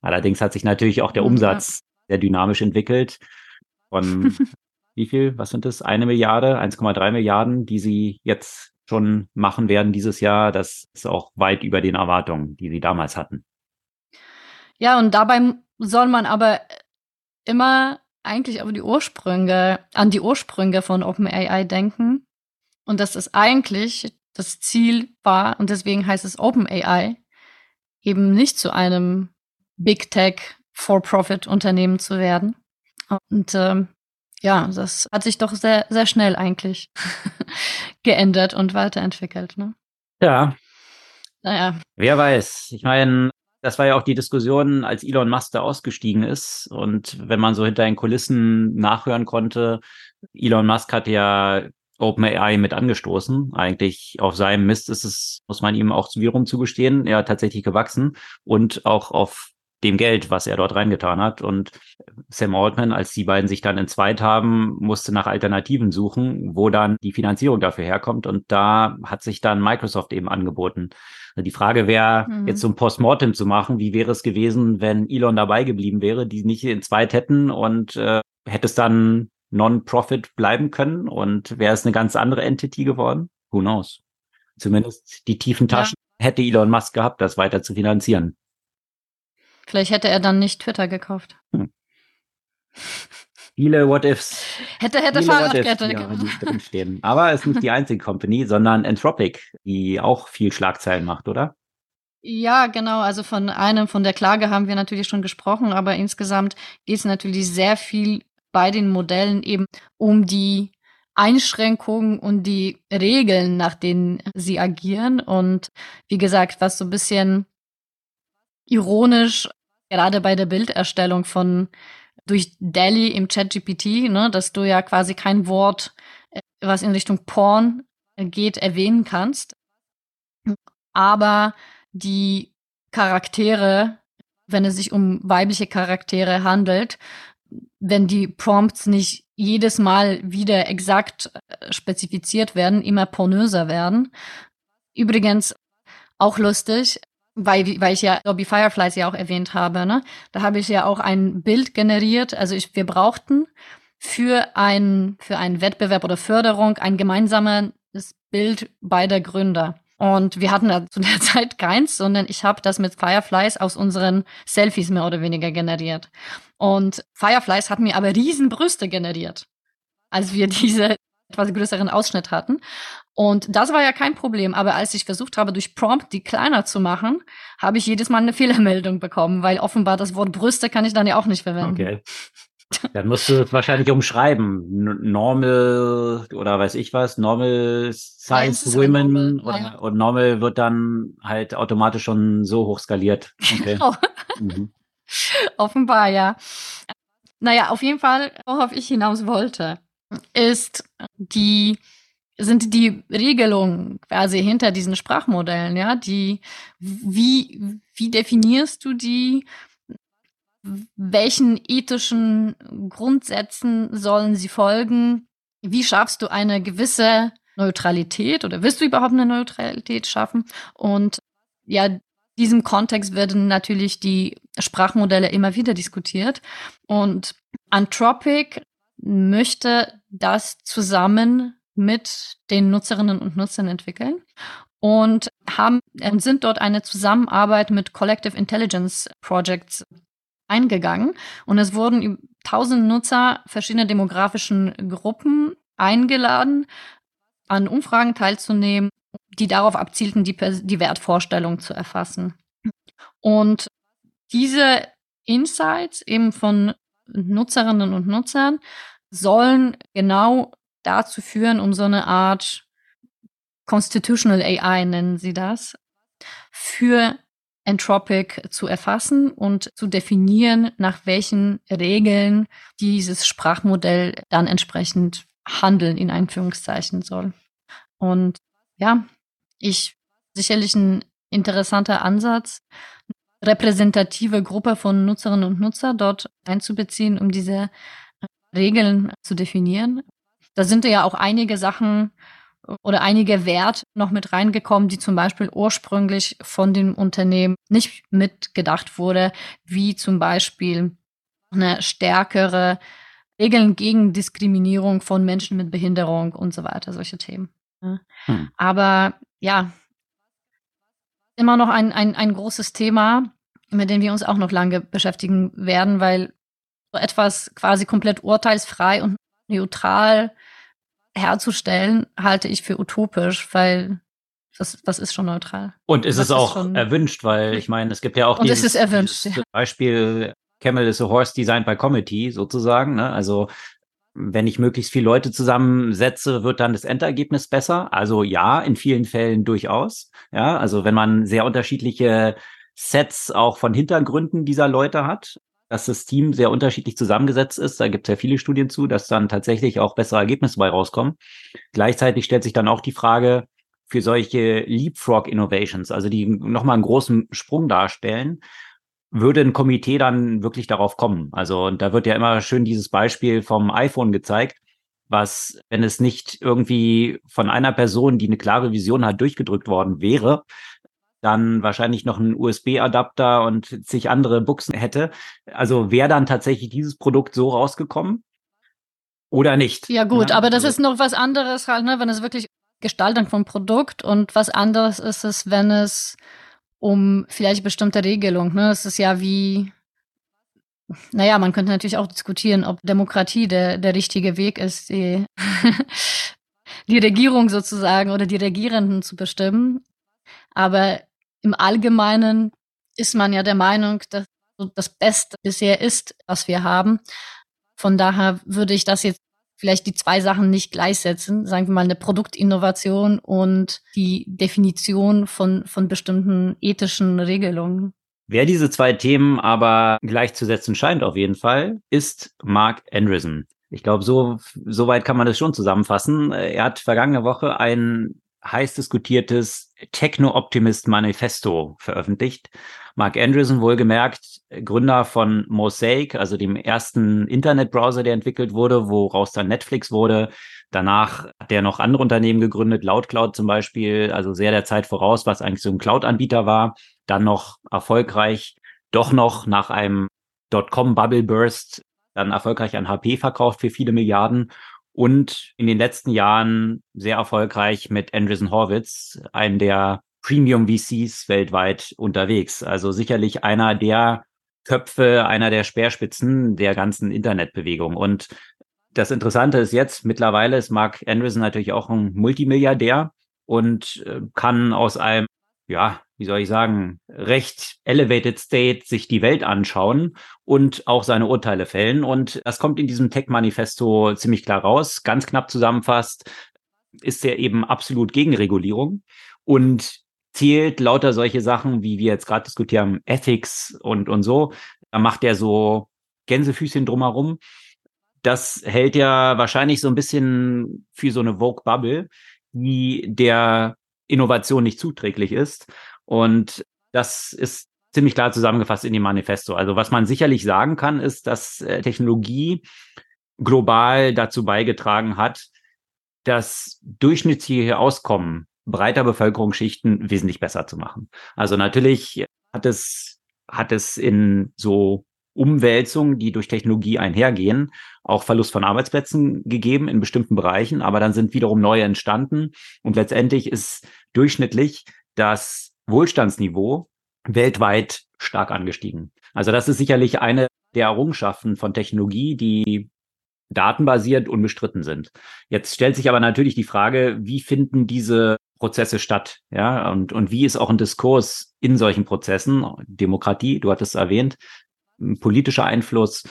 Allerdings hat sich natürlich auch der Umsatz sehr dynamisch entwickelt. Von wie viel? Was sind das? Eine Milliarde, eins Komma drei Milliarden, die sie jetzt schon machen werden dieses Jahr. Das ist auch weit über den Erwartungen, die sie damals hatten. Ja, und dabei soll man aber immer eigentlich aber die Ursprünge, an die Ursprünge von OpenAI denken und dass es eigentlich das Ziel war, und deswegen heißt es OpenAI, eben nicht zu einem Big Tech For-Profit-Unternehmen zu werden. Und ähm, ja, das hat sich doch sehr, sehr schnell eigentlich geändert und weiterentwickelt. Ne? Ja. Naja. Wer weiß. Ich meine, das war ja auch die Diskussion, als Elon Musk da ausgestiegen ist. Und wenn man so hinter den Kulissen nachhören konnte, Elon Musk hat ja OpenAI mit angestoßen. Eigentlich auf seinem Mist ist es, muss man ihm auch wiederum zugestehen, ja, tatsächlich gewachsen und auch auf dem Geld, was er dort reingetan hat. Und Sam Altman, als die beiden sich dann entzweit haben, musste nach Alternativen suchen, wo dann die Finanzierung dafür herkommt. Und da hat sich dann Microsoft eben angeboten. Also die Frage wäre, mhm. jetzt so ein Postmortem zu machen, wie wäre es gewesen, wenn Elon dabei geblieben wäre, die nicht entzweit hätten und äh, hätte es dann Non-Profit bleiben können und wäre es eine ganz andere Entity geworden? Who knows? Zumindest die tiefen Taschen ja. hätte Elon Musk gehabt, das weiter zu finanzieren. Vielleicht hätte er dann nicht Twitter gekauft. Hm. Viele What-Ifs. Hätte, hätte Fahrradkette. Ja, aber es ist nicht die einzige Company, sondern Anthropic, die auch viel Schlagzeilen macht, oder? Ja, genau. Also von einem, von der Klage haben wir natürlich schon gesprochen, aber insgesamt geht es natürlich sehr viel bei den Modellen eben um die Einschränkungen und die Regeln, nach denen sie agieren. Und wie gesagt, was so ein bisschen ironisch gerade bei der Bilderstellung von durch D A L L-E im ChatGPT, ne, dass du ja quasi kein Wort, was in Richtung Porn geht, erwähnen kannst. Aber die Charaktere, wenn es sich um weibliche Charaktere handelt, wenn die Prompts nicht jedes Mal wieder exakt spezifiziert werden, immer pornöser werden. Übrigens auch lustig, Weil, weil ich ja Adobe Fireflies ja auch erwähnt habe, ne? Da habe ich ja auch ein Bild generiert. Also ich, wir brauchten für einen für einen Wettbewerb oder Förderung ein gemeinsames Bild beider Gründer. Und wir hatten da zu der Zeit keins, sondern ich habe das mit Fireflies aus unseren Selfies mehr oder weniger generiert. Und Fireflies hat mir aber Riesenbrüste generiert, als wir diese etwas größeren Ausschnitt hatten. Und das war ja kein Problem. Aber als ich versucht habe, durch Prompt die kleiner zu machen, habe ich jedes Mal eine Fehlermeldung bekommen, weil offenbar das Wort Brüste kann ich dann ja auch nicht verwenden. Okay. Dann musst du es wahrscheinlich umschreiben. Normal oder weiß ich was, normal size women und, ja. und normal wird dann halt automatisch schon so hoch skaliert. Okay. Genau. Mhm. Offenbar, ja. Naja, auf jeden Fall, worauf ich hinaus wollte, ist die, sind die Regelungen quasi hinter diesen Sprachmodellen, ja, die, wie, wie definierst du die, welchen ethischen Grundsätzen sollen sie folgen, wie schaffst du eine gewisse Neutralität oder willst du überhaupt eine Neutralität schaffen? Und ja, in diesem Kontext werden natürlich die Sprachmodelle immer wieder diskutiert und Anthropic möchte das zusammen mit den Nutzerinnen und Nutzern entwickeln und haben und sind dort eine Zusammenarbeit mit Collective Intelligence Projects eingegangen. Und es wurden tausend Nutzer verschiedener demografischen Gruppen eingeladen, an Umfragen teilzunehmen, die darauf abzielten, die, die Wertvorstellung zu erfassen. Und diese Insights eben von Nutzerinnen und Nutzern sollen genau dazu führen, um so eine Art Constitutional A I, nennen sie das, für Anthropic zu erfassen und zu definieren, nach welchen Regeln dieses Sprachmodell dann entsprechend handeln, in Anführungszeichen, soll. Und ja, ich sicherlich ein interessanter Ansatz, repräsentative Gruppe von Nutzerinnen und Nutzer dort einzubeziehen, um diese Regeln zu definieren. Da sind ja auch einige Sachen oder einige Werte noch mit reingekommen, die zum Beispiel ursprünglich von dem Unternehmen nicht mitgedacht wurde, wie zum Beispiel eine stärkere Regeln gegen Diskriminierung von Menschen mit Behinderung und so weiter, solche Themen. Hm. Aber ja, immer noch ein, ein, ein großes Thema, mit dem wir uns auch noch lange beschäftigen werden, weil etwas quasi komplett urteilsfrei und neutral herzustellen, halte ich für utopisch, weil das, das ist schon neutral. Und ist das es ist auch schon erwünscht, weil ich meine, es gibt ja auch und dieses, es ist erwünscht, dieses ja. Beispiel Camel is a Horse designed by Committee sozusagen, ne? Also wenn ich möglichst viele Leute zusammensetze, wird dann das Endergebnis besser. Also ja, in vielen Fällen durchaus. Ja, also wenn man sehr unterschiedliche Sets auch von Hintergründen dieser Leute hat, dass das Team sehr unterschiedlich zusammengesetzt ist, da gibt es ja viele Studien zu, dass dann tatsächlich auch bessere Ergebnisse bei rauskommen. Gleichzeitig stellt sich dann auch die Frage für solche Leapfrog-Innovations, also die nochmal einen großen Sprung darstellen, würde ein Komitee dann wirklich darauf kommen? Also, und da wird ja immer schön dieses Beispiel vom iPhone gezeigt, was, wenn es nicht irgendwie von einer Person, die eine klare Vision hat, durchgedrückt worden wäre, dann wahrscheinlich noch einen U S B-Adapter und zig andere Buchsen hätte. Also wäre dann tatsächlich dieses Produkt so rausgekommen oder nicht? Ja gut, ja, aber das also. ist noch was anderes halt, ne? Wenn es wirklich Gestaltung von Produkt und was anderes ist es, wenn es um vielleicht bestimmte Regelung, ne? Es ist ja wie, naja, man könnte natürlich auch diskutieren, ob Demokratie der, der richtige Weg ist, die, die Regierung sozusagen oder die Regierenden zu bestimmen. Aber im Allgemeinen ist man ja der Meinung, dass das Beste bisher ist, was wir haben. Von daher würde ich das jetzt vielleicht die zwei Sachen nicht gleichsetzen. Sagen wir mal eine Produktinnovation und die Definition von, von bestimmten ethischen Regelungen. Wer diese zwei Themen aber gleichzusetzen scheint auf jeden Fall, ist Mark Andreessen. Ich glaube, so, so weit kann man das schon zusammenfassen. Er hat vergangene Woche ein heiß diskutiertes Techno-Optimist-Manifesto veröffentlicht. Mark Andreessen, wohlgemerkt, Gründer von Mosaic, also dem ersten Internetbrowser, der entwickelt wurde, woraus dann Netflix wurde. Danach hat er noch andere Unternehmen gegründet, Loudcloud zum Beispiel, also sehr der Zeit voraus, was eigentlich so ein Cloud-Anbieter war. Dann noch erfolgreich, doch noch nach einem Dotcom-Bubble-Burst, dann erfolgreich an H P verkauft für viele Milliarden. Und in den letzten Jahren sehr erfolgreich mit Andreessen Horowitz, einem der Premium-V Cs weltweit unterwegs. Also sicherlich einer der Köpfe, einer der Speerspitzen der ganzen Internetbewegung. Und das Interessante ist jetzt, mittlerweile ist Mark Andreessen natürlich auch ein Multimilliardär und kann aus einem, ja, wie soll ich sagen, recht elevated state sich die Welt anschauen und auch seine Urteile fällen. Und das kommt in diesem Tech-Manifesto ziemlich klar raus. Ganz knapp zusammenfasst ist er eben absolut gegen Regulierung und zählt lauter solche Sachen, wie wir jetzt gerade diskutiert haben, Ethics und, und so. Da macht er so Gänsefüßchen drumherum. Das hält ja wahrscheinlich so ein bisschen für so eine Vogue-Bubble, die der Innovation nicht zuträglich ist. Und das ist ziemlich klar zusammengefasst in dem Manifesto. Also was man sicherlich sagen kann, ist, dass Technologie global dazu beigetragen hat, dass durchschnittliche Auskommen breiter Bevölkerungsschichten wesentlich besser zu machen. Also natürlich hat es, hat es in so Umwälzungen, die durch Technologie einhergehen, auch Verlust von Arbeitsplätzen gegeben in bestimmten Bereichen, aber dann sind wiederum neue entstanden und letztendlich ist durchschnittlich das Wohlstandsniveau weltweit stark angestiegen. Also das ist sicherlich eine der Errungenschaften von Technologie, die datenbasiert unbestritten sind. Jetzt stellt sich aber natürlich die Frage, wie finden diese Prozesse statt? Ja, und, und wie ist auch ein Diskurs in solchen Prozessen? Demokratie, du hattest es erwähnt, politischer Einfluss,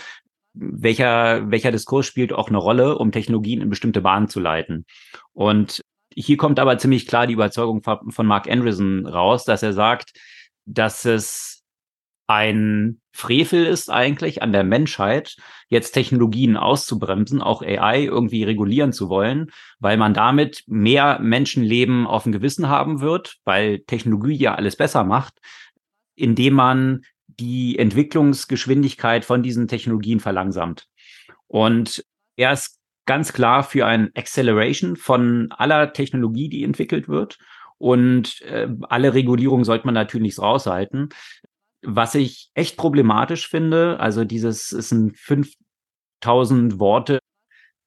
welcher, welcher Diskurs spielt auch eine Rolle, um Technologien in bestimmte Bahnen zu leiten. Und hier kommt aber ziemlich klar die Überzeugung von Mark Andreessen raus, dass er sagt, dass es ein Frevel ist eigentlich an der Menschheit, jetzt Technologien auszubremsen, auch A I irgendwie regulieren zu wollen, weil man damit mehr Menschenleben auf dem Gewissen haben wird, weil Technologie ja alles besser macht, indem man die Entwicklungsgeschwindigkeit von diesen Technologien verlangsamt. Und er ist ganz klar für ein Acceleration von aller Technologie, die entwickelt wird. Und äh, alle Regulierungen sollte man natürlich raushalten. Was ich echt problematisch finde, also dieses ist ein fünftausend Worte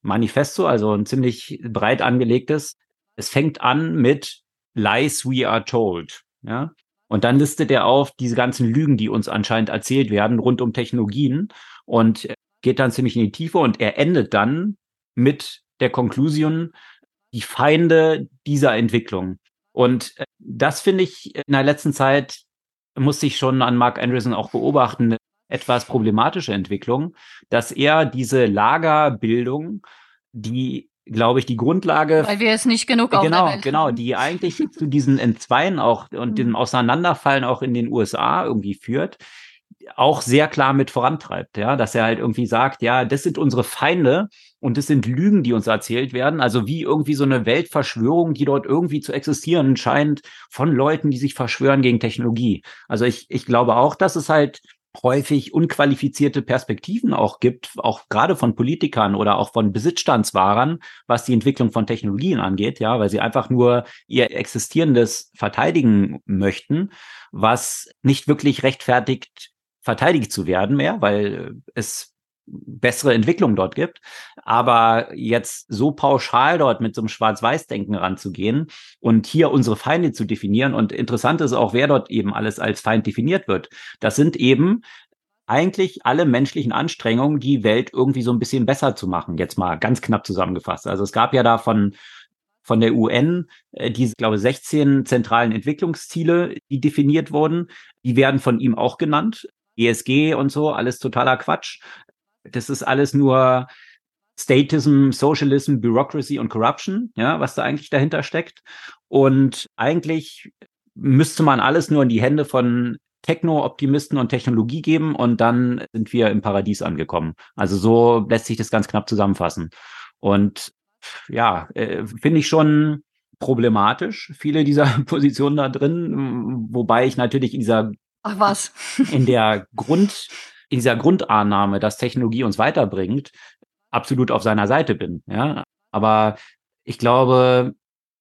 Manifesto, also ein ziemlich breit angelegtes. Es fängt an mit Lies we are told. Ja? Und dann listet er auf diese ganzen Lügen, die uns anscheinend erzählt werden rund um Technologien. Und geht dann ziemlich in die Tiefe und er endet dann mit der Konklusion, die Feinde dieser Entwicklung. Und das finde ich in der letzten Zeit, musste ich schon an Mark Andreessen auch beobachten, eine etwas problematische Entwicklung, dass er diese Lagerbildung, die, glaube ich, die Grundlage... Weil wir es nicht genug auf Genau, genau, die eigentlich zu diesen Entzweien auch und dem Auseinanderfallen auch in den U S A irgendwie führt, auch sehr klar mit vorantreibt, ja, dass er halt irgendwie sagt, ja, das sind unsere Feinde und das sind Lügen, die uns erzählt werden, also wie irgendwie so eine Weltverschwörung, die dort irgendwie zu existieren scheint, von Leuten, die sich verschwören gegen Technologie. Also ich ich glaube auch, dass es halt häufig unqualifizierte Perspektiven auch gibt, auch gerade von Politikern oder auch von Besitzstandswahrern, was die Entwicklung von Technologien angeht, ja, weil sie einfach nur ihr Existierendes verteidigen möchten, was nicht wirklich rechtfertigt, verteidigt zu werden mehr, weil es bessere Entwicklung dort gibt. Aber jetzt so pauschal dort mit so einem Schwarz-Weiß-Denken ranzugehen und hier unsere Feinde zu definieren. Und interessant ist auch, wer dort eben alles als Feind definiert wird. Das sind eben eigentlich alle menschlichen Anstrengungen, die Welt irgendwie so ein bisschen besser zu machen, jetzt mal ganz knapp zusammengefasst. Also es gab ja da von, von der U N diese, glaube ich, sechzehn zentralen Entwicklungsziele, die definiert wurden. Die werden von ihm auch genannt. E S G und so, alles totaler Quatsch. Das ist alles nur Statism, Socialism, Bureaucracy und Corruption, ja, was da eigentlich dahinter steckt. Und eigentlich müsste man alles nur in die Hände von Techno-Optimisten und Technologie geben und dann sind wir im Paradies angekommen. Also so lässt sich das ganz knapp zusammenfassen. Und ja, äh, finde ich schon problematisch, viele dieser Positionen da drin, wobei ich natürlich in dieser Ach was. in der Grund, in dieser Grundannahme, dass Technologie uns weiterbringt, absolut auf seiner Seite bin. Ja? Aber ich glaube,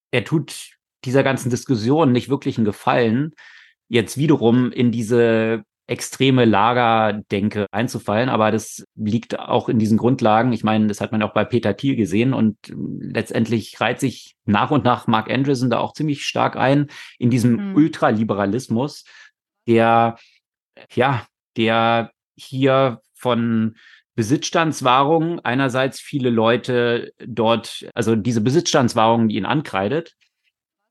er tut dieser ganzen Diskussion nicht wirklich einen Gefallen, jetzt wiederum in diese extreme Lagerdenke einzufallen. Aber das liegt auch in diesen Grundlagen. Ich meine, das hat man auch bei Peter Thiel gesehen. Und letztendlich reiht sich nach und nach Mark Andreessen da auch ziemlich stark ein in diesem mhm. Ultraliberalismus, der, ja, der hier von Besitzstandswahrung einerseits viele Leute dort, also diese Besitzstandswahrung, die ihn ankreidet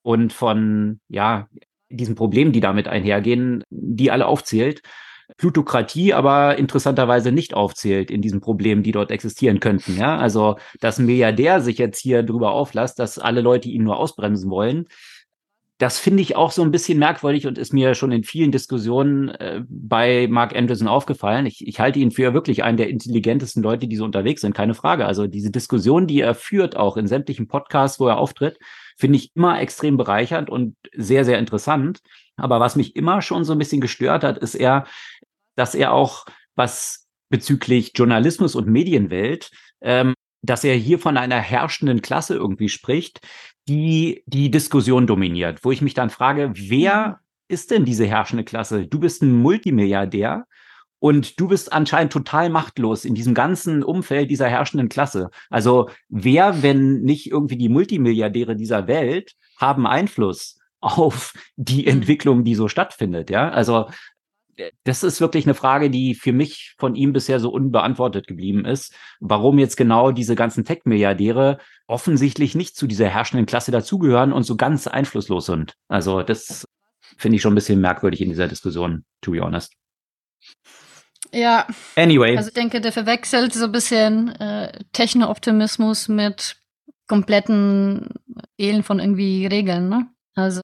und von, ja, diesen Problemen, die damit einhergehen, die alle aufzählt. Plutokratie aber interessanterweise nicht aufzählt in diesen Problemen, die dort existieren könnten. Ja, also, dass ein Milliardär sich jetzt hier drüber auflässt, dass alle Leute ihn nur ausbremsen wollen, das finde ich auch so ein bisschen merkwürdig und ist mir schon in vielen Diskussionen äh, bei Mark Andreessen aufgefallen. Ich, ich halte ihn für wirklich einen der intelligentesten Leute, die so unterwegs sind, keine Frage. Also diese Diskussion, die er führt, auch in sämtlichen Podcasts, wo er auftritt, finde ich immer extrem bereichernd und sehr, sehr interessant. Aber was mich immer schon so ein bisschen gestört hat, ist eher, dass er auch was bezüglich Journalismus und Medienwelt, ähm, dass er hier von einer herrschenden Klasse irgendwie spricht, die die Diskussion dominiert, wo ich mich dann frage, wer ist denn diese herrschende Klasse? Du bist ein Multimilliardär und du bist anscheinend total machtlos in diesem ganzen Umfeld dieser herrschenden Klasse. Also wer, wenn nicht irgendwie die Multimilliardäre dieser Welt, haben Einfluss auf die Entwicklung, die so stattfindet, ja? Also das ist wirklich eine Frage, die für mich von ihm bisher so unbeantwortet geblieben ist, warum jetzt genau diese ganzen Tech-Milliardäre offensichtlich nicht zu dieser herrschenden Klasse dazugehören und so ganz einflusslos sind. Also das finde ich schon ein bisschen merkwürdig in dieser Diskussion, to be honest. Ja, anyway. Also ich denke, der verwechselt so ein bisschen äh, Techno-Optimismus mit kompletten Elend von irgendwie Regeln, ne? Also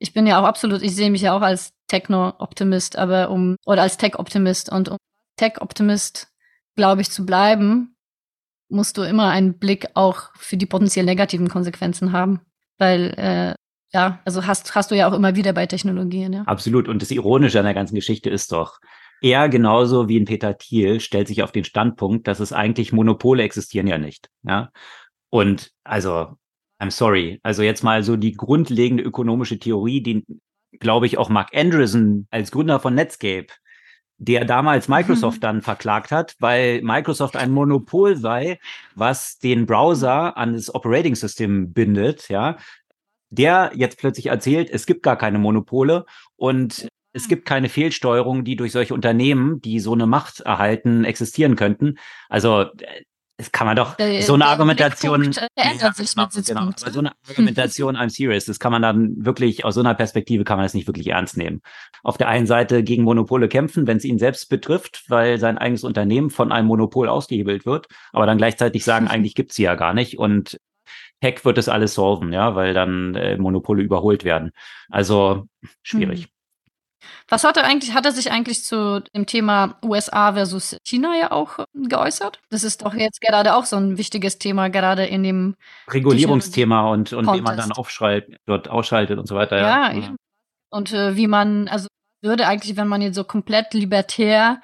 ich bin ja auch absolut, ich sehe mich ja auch als Techno-Optimist, aber um, oder als Tech-Optimist. Und um Tech-Optimist, glaube ich, zu bleiben, musst du immer einen Blick auch für die potenziell negativen Konsequenzen haben. Weil, äh, ja, also hast, hast du ja auch immer wieder bei Technologien. Ja. Absolut. Und das Ironische an der ganzen Geschichte ist doch, er genauso wie ein Peter Thiel stellt sich auf den Standpunkt, dass es eigentlich Monopole existieren ja nicht. Ja? Und also, I'm sorry. Also jetzt mal so die grundlegende ökonomische Theorie, die glaube ich, auch Mark Andreessen als Gründer von Netscape, der damals Microsoft dann verklagt hat, weil Microsoft ein Monopol sei, was den Browser an das Operating System bindet, ja, der jetzt plötzlich erzählt, es gibt gar keine Monopole und Es gibt keine Fehlsteuerung, die durch solche Unternehmen, die so eine Macht erhalten, existieren könnten. Also das kann man doch, der, so eine der Argumentation, Blickpunkt, der ändert sich mit Sitzpunkt. Genau, aber so eine Argumentation, I'm serious, das kann man dann wirklich, aus so einer Perspektive kann man das nicht wirklich ernst nehmen. Auf der einen Seite gegen Monopole kämpfen, wenn es ihn selbst betrifft, weil sein eigenes Unternehmen von einem Monopol ausgehebelt wird, aber dann gleichzeitig sagen, eigentlich gibt's sie ja gar nicht und Tech wird das alles solven, ja, weil dann äh, Monopole überholt werden. Also schwierig. Hm. Was hat er eigentlich, hat er sich eigentlich zu dem Thema U S A versus China ja auch geäußert? Das ist doch jetzt gerade auch so ein wichtiges Thema, gerade in dem Regulierungsthema und, und wie man dann aufschreibt, dort ausschaltet und so weiter. Ja, ja. ja. Und äh, wie man, also würde eigentlich, wenn man jetzt so komplett libertär,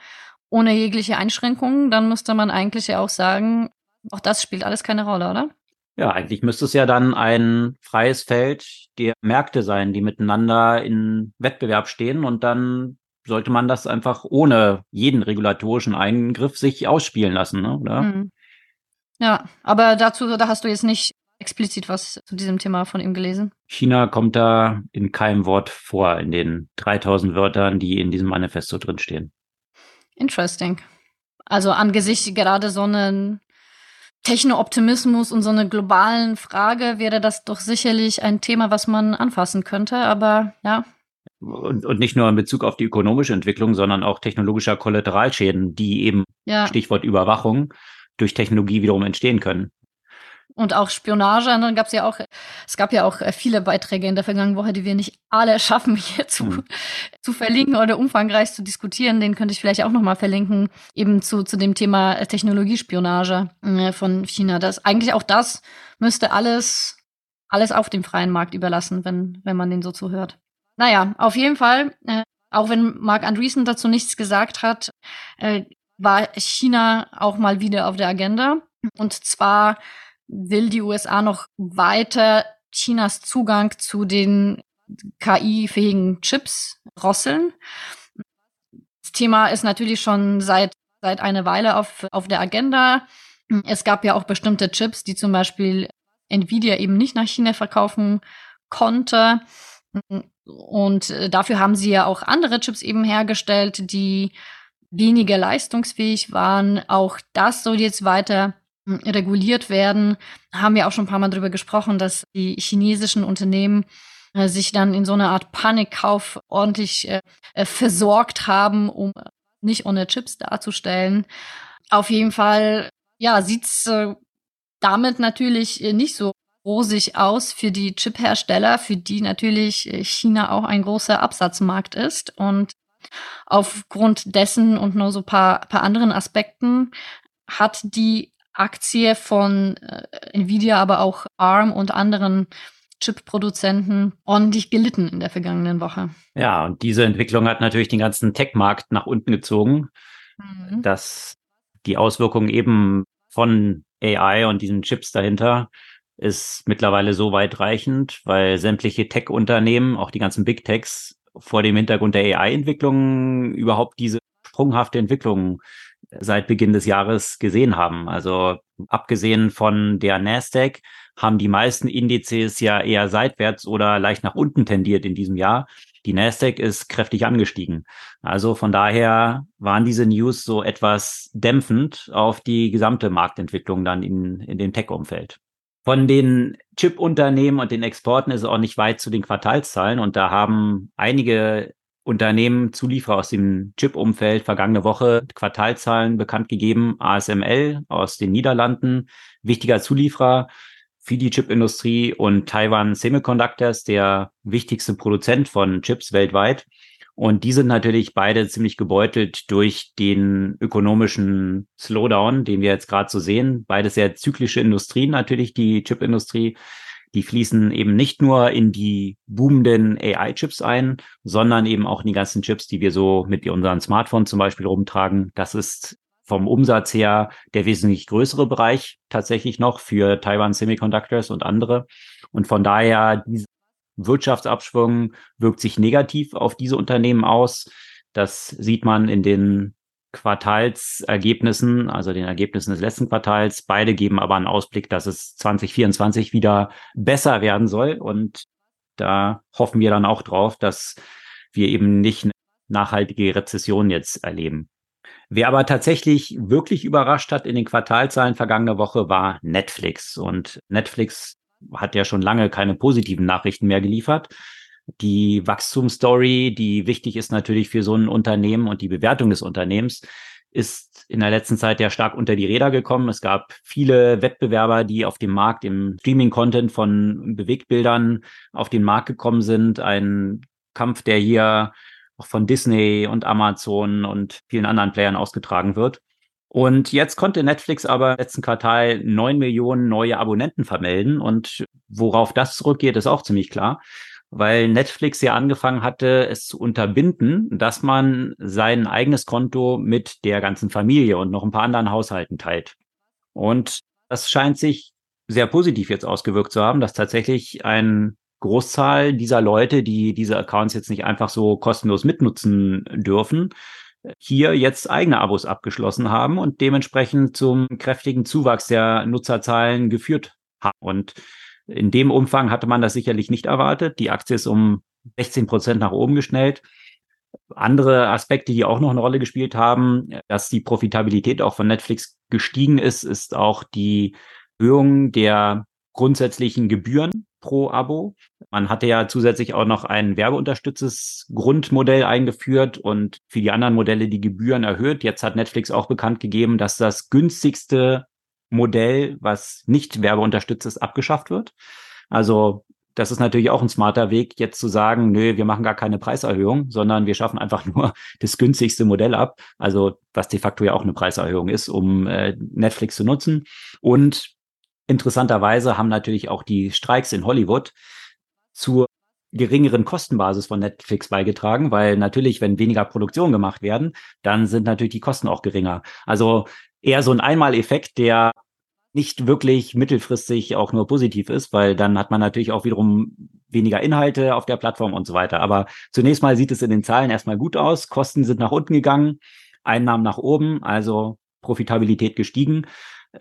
ohne jegliche Einschränkungen, dann müsste man eigentlich ja auch sagen, auch das spielt alles keine Rolle, oder? Ja, eigentlich müsste es ja dann ein freies Feld der Märkte sein, die miteinander in Wettbewerb stehen. Und dann sollte man das einfach ohne jeden regulatorischen Eingriff sich ausspielen lassen, ne? Oder? Hm. Ja, aber dazu, da hast du jetzt nicht explizit was zu diesem Thema von ihm gelesen. China kommt da in keinem Wort vor, in den dreitausend Wörtern, die in diesem Manifesto drinstehen. Interesting. Also angesichts gerade so einen Techno-Optimismus und so eine globalen Frage wäre das doch sicherlich ein Thema, was man anfassen könnte, aber ja. Und, und nicht nur in Bezug auf die ökonomische Entwicklung, sondern auch technologischer Kollateralschäden, die eben, ja. Stichwort Überwachung, durch Technologie wiederum entstehen können. Und auch Spionage, und dann gab es ja auch, es gab ja auch viele Beiträge in der vergangenen Woche, die wir nicht alle schaffen, hier zu, hm. zu verlinken oder umfangreich zu diskutieren. Den könnte ich vielleicht auch nochmal verlinken, eben zu, zu dem Thema Technologiespionage von China. Das, eigentlich auch das müsste alles, alles auf dem freien Markt überlassen, wenn, wenn man den so zuhört. Naja, auf jeden Fall, äh, auch wenn Mark Andreessen dazu nichts gesagt hat, äh, war China auch mal wieder auf der Agenda. Und zwar will die U S A noch weiter Chinas Zugang zu den K I-fähigen Chips drosseln. Das Thema ist natürlich schon seit seit einer Weile auf auf der Agenda. Es gab ja auch bestimmte Chips, die zum Beispiel Nvidia eben nicht nach China verkaufen konnte. Und dafür haben sie ja auch andere Chips eben hergestellt, die weniger leistungsfähig waren. Auch das soll jetzt weiter reguliert werden, haben wir auch schon ein paar Mal drüber gesprochen, dass die chinesischen Unternehmen äh, sich dann in so einer Art Panikkauf ordentlich äh, äh, versorgt haben, um nicht ohne Chips darzustellen. Auf jeden Fall, ja, sieht's äh, damit natürlich nicht so rosig aus für die Chip-Hersteller, für die natürlich China auch ein großer Absatzmarkt ist. Und aufgrund dessen und noch so ein paar, paar anderen Aspekten hat die Aktie von Nvidia, aber auch ARM und anderen Chip-Produzenten ordentlich gelitten in der vergangenen Woche. Ja, und diese Entwicklung hat natürlich den ganzen Tech-Markt nach unten gezogen, mhm. dass die Auswirkungen eben von A I und diesen Chips dahinter ist mittlerweile so weitreichend, weil sämtliche Tech-Unternehmen, auch die ganzen Big Techs, vor dem Hintergrund der A I-Entwicklung überhaupt diese sprunghafte Entwicklung seit Beginn des Jahres gesehen haben. Also abgesehen von der Nasdaq haben die meisten Indizes ja eher seitwärts oder leicht nach unten tendiert in diesem Jahr. Die Nasdaq ist kräftig angestiegen. Also von daher waren diese News so etwas dämpfend auf die gesamte Marktentwicklung dann in, in dem Tech-Umfeld. Von den Chip-Unternehmen und den Exporten ist es auch nicht weit zu den Quartalszahlen und da haben einige Unternehmen, Zulieferer aus dem Chip-Umfeld, vergangene Woche Quartalzahlen bekannt gegeben. A S M L aus den Niederlanden, wichtiger Zulieferer für die Chipindustrie, und Taiwan Semiconductors, der wichtigste Produzent von Chips weltweit. Und die sind natürlich beide ziemlich gebeutelt durch den ökonomischen Slowdown, den wir jetzt gerade so sehen. Beide sehr zyklische Industrien natürlich, die Chipindustrie. Die fließen eben nicht nur in die boomenden A I-Chips ein, sondern eben auch in die ganzen Chips, die wir so mit unseren Smartphones zum Beispiel rumtragen. Das ist vom Umsatz her der wesentlich größere Bereich tatsächlich noch für Taiwan Semiconductors und andere. Und von daher, dieser Wirtschaftsabschwung wirkt sich negativ auf diese Unternehmen aus. Das sieht man in den Quartalsergebnissen, also den Ergebnissen des letzten Quartals. Beide geben aber einen Ausblick, dass es zwanzig vierundzwanzig wieder besser werden soll. Und da hoffen wir dann auch drauf, dass wir eben nicht nachhaltige Rezession jetzt erleben. Wer aber tatsächlich wirklich überrascht hat in den Quartalzahlen vergangene Woche, war Netflix. Und Netflix hat ja schon lange keine positiven Nachrichten mehr geliefert. Die Wachstumsstory, die wichtig ist natürlich für so ein Unternehmen und die Bewertung des Unternehmens, ist in der letzten Zeit ja stark unter die Räder gekommen. Es gab viele Wettbewerber, die auf dem Markt im Streaming-Content von Bewegtbildern auf den Markt gekommen sind. Ein Kampf, der hier auch von Disney und Amazon und vielen anderen Playern ausgetragen wird. Und jetzt konnte Netflix aber im letzten Quartal neun Millionen neue Abonnenten vermelden. Und worauf das zurückgeht, ist auch ziemlich klar, weil Netflix ja angefangen hatte, es zu unterbinden, dass man sein eigenes Konto mit der ganzen Familie und noch ein paar anderen Haushalten teilt. Und das scheint sich sehr positiv jetzt ausgewirkt zu haben, dass tatsächlich ein Großzahl dieser Leute, die diese Accounts jetzt nicht einfach so kostenlos mitnutzen dürfen, hier jetzt eigene Abos abgeschlossen haben und dementsprechend zum kräftigen Zuwachs der Nutzerzahlen geführt haben. Und in dem Umfang hatte man das sicherlich nicht erwartet. Die Aktie ist um sechzehn Prozent nach oben geschnellt. Andere Aspekte, die auch noch eine Rolle gespielt haben, dass die Profitabilität auch von Netflix gestiegen ist, ist auch die Erhöhung der grundsätzlichen Gebühren pro Abo. Man hatte ja zusätzlich auch noch ein werbeunterstütztes Grundmodell eingeführt und für die anderen Modelle die Gebühren erhöht. Jetzt hat Netflix auch bekannt gegeben, dass das günstigste Modell, was nicht werbeunterstützt ist, abgeschafft wird. Also das ist natürlich auch ein smarter Weg, jetzt zu sagen, nö, wir machen gar keine Preiserhöhung, sondern wir schaffen einfach nur das günstigste Modell ab. Also was de facto ja auch eine Preiserhöhung ist, um äh, Netflix zu nutzen. Und interessanterweise haben natürlich auch die Streiks in Hollywood zur geringeren Kostenbasis von Netflix beigetragen, weil natürlich, wenn weniger Produktionen gemacht werden, dann sind natürlich die Kosten auch geringer. Also eher so ein Einmaleffekt, der nicht wirklich mittelfristig auch nur positiv ist, weil dann hat man natürlich auch wiederum weniger Inhalte auf der Plattform und so weiter. Aber zunächst mal sieht es in den Zahlen erstmal gut aus. Kosten sind nach unten gegangen, Einnahmen nach oben, also Profitabilität gestiegen.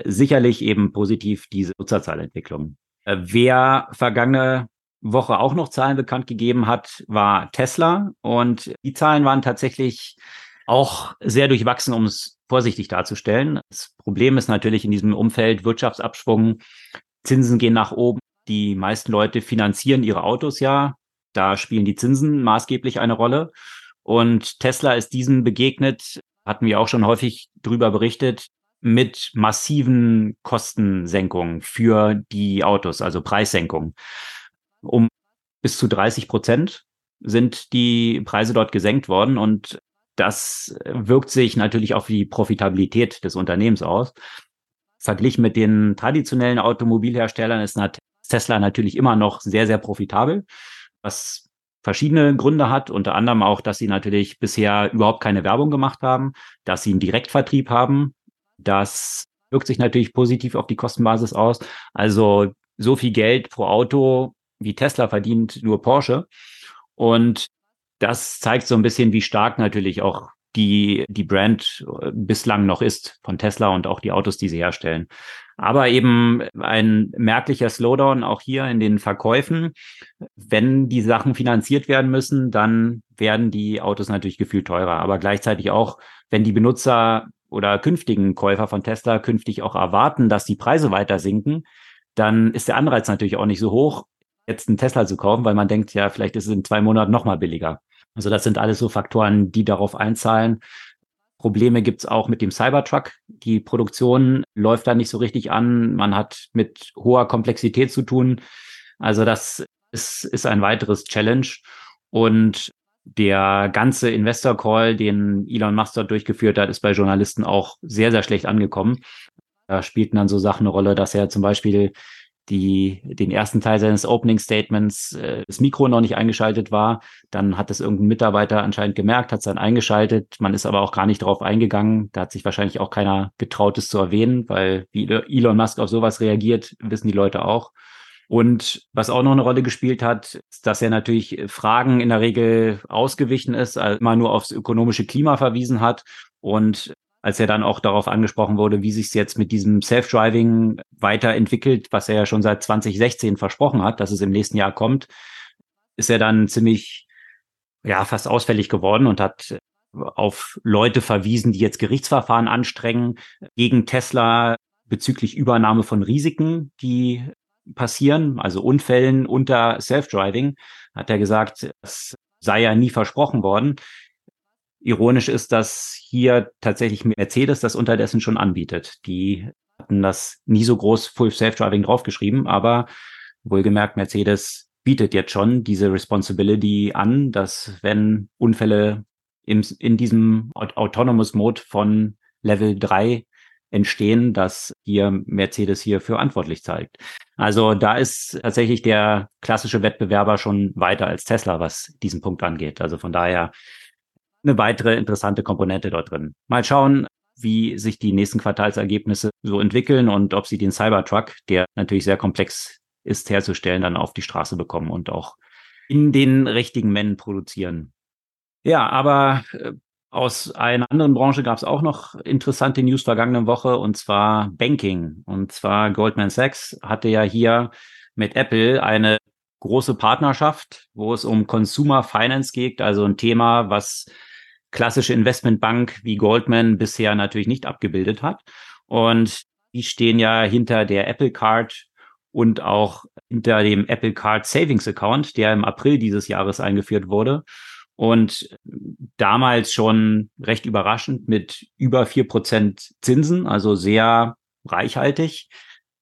Sicherlich eben positiv diese Nutzerzahlentwicklung. Wer vergangene Woche auch noch Zahlen bekannt gegeben hat, war Tesla. Und die Zahlen waren tatsächlich auch sehr durchwachsen, um es vorsichtig darzustellen. Das Problem ist natürlich in diesem Umfeld Wirtschaftsabschwung. Zinsen gehen nach oben. Die meisten Leute finanzieren ihre Autos ja. Da spielen die Zinsen maßgeblich eine Rolle. Und Tesla ist diesem begegnet, hatten wir auch schon häufig drüber berichtet, mit massiven Kostensenkungen für die Autos, also Preissenkungen. Um bis zu dreißig Prozent sind die Preise dort gesenkt worden und das wirkt sich natürlich auf die Profitabilität des Unternehmens aus. Verglichen mit den traditionellen Automobilherstellern ist Tesla natürlich immer noch sehr, sehr profitabel, was verschiedene Gründe hat, unter anderem auch, dass sie natürlich bisher überhaupt keine Werbung gemacht haben, dass sie einen Direktvertrieb haben. Das wirkt sich natürlich positiv auf die Kostenbasis aus. Also so viel Geld pro Auto wie Tesla verdient nur Porsche. Und das zeigt so ein bisschen, wie stark natürlich auch die, die Brand bislang noch ist von Tesla und auch die Autos, die sie herstellen. Aber eben ein merklicher Slowdown auch hier in den Verkäufen. Wenn die Sachen finanziert werden müssen, dann werden die Autos natürlich gefühlt teurer. Aber gleichzeitig auch, wenn die Benutzer oder künftigen Käufer von Tesla künftig auch erwarten, dass die Preise weiter sinken, dann ist der Anreiz natürlich auch nicht so hoch, jetzt einen Tesla zu kaufen, weil man denkt, ja, vielleicht ist es in zwei Monaten nochmal billiger. Also das sind alles so Faktoren, die darauf einzahlen. Probleme gibt's auch mit dem Cybertruck. Die Produktion läuft da nicht so richtig an. Man hat mit hoher Komplexität zu tun. Also das ist, ist ein weiteres Challenge. Und der ganze Investor-Call, den Elon Musk dort durchgeführt hat, ist bei Journalisten auch sehr, sehr schlecht angekommen. Da spielten dann so Sachen eine Rolle, dass er zum Beispiel die, den ersten Teil seines Opening-Statements äh, das Mikro noch nicht eingeschaltet war. Dann hat es irgendein Mitarbeiter anscheinend gemerkt, hat es dann eingeschaltet. Man ist aber auch gar nicht drauf eingegangen. Da hat sich wahrscheinlich auch keiner getraut, es zu erwähnen, weil wie Elon Musk auf sowas reagiert, wissen die Leute auch. Und was auch noch eine Rolle gespielt hat, ist, dass er natürlich Fragen in der Regel ausgewichen ist, also immer nur aufs ökonomische Klima verwiesen hat. Und als er dann auch darauf angesprochen wurde, wie sich es jetzt mit diesem Self-Driving weiterentwickelt, was er ja schon seit zwanzig sechzehn versprochen hat, dass es im nächsten Jahr kommt, ist er dann ziemlich ja fast ausfällig geworden und hat auf Leute verwiesen, die jetzt Gerichtsverfahren anstrengen gegen Tesla bezüglich Übernahme von Risiken, die passieren, also Unfällen unter Self-Driving, hat er gesagt, das sei ja nie versprochen worden. Ironisch ist, dass hier tatsächlich Mercedes das unterdessen schon anbietet. Die hatten das nie so groß Full Self-Driving draufgeschrieben, aber wohlgemerkt, Mercedes bietet jetzt schon diese Responsibility an, dass wenn Unfälle im, in diesem Autonomous Mode von Level drei entstehen, dass hier Mercedes hier verantwortlich zeigt. Also da ist tatsächlich der klassische Wettbewerber schon weiter als Tesla, was diesen Punkt angeht. Also von daher eine weitere interessante Komponente dort drin. Mal schauen, wie sich die nächsten Quartalsergebnisse so entwickeln und ob sie den Cybertruck, der natürlich sehr komplex ist herzustellen, dann auf die Straße bekommen und auch in den richtigen Mengen produzieren. Ja, aber aus einer anderen Branche gab es auch noch interessante News vergangene Woche, und zwar Banking. Und zwar Goldman Sachs hatte ja hier mit Apple eine große Partnerschaft, wo es um Consumer Finance geht, also ein Thema, was klassische Investmentbank wie Goldman bisher natürlich nicht abgebildet hat. Und die stehen ja hinter der Apple Card und auch hinter dem Apple Card Savings Account, der im April dieses Jahres eingeführt wurde. Und damals schon recht überraschend mit über vier Prozent Zinsen, also sehr reichhaltig,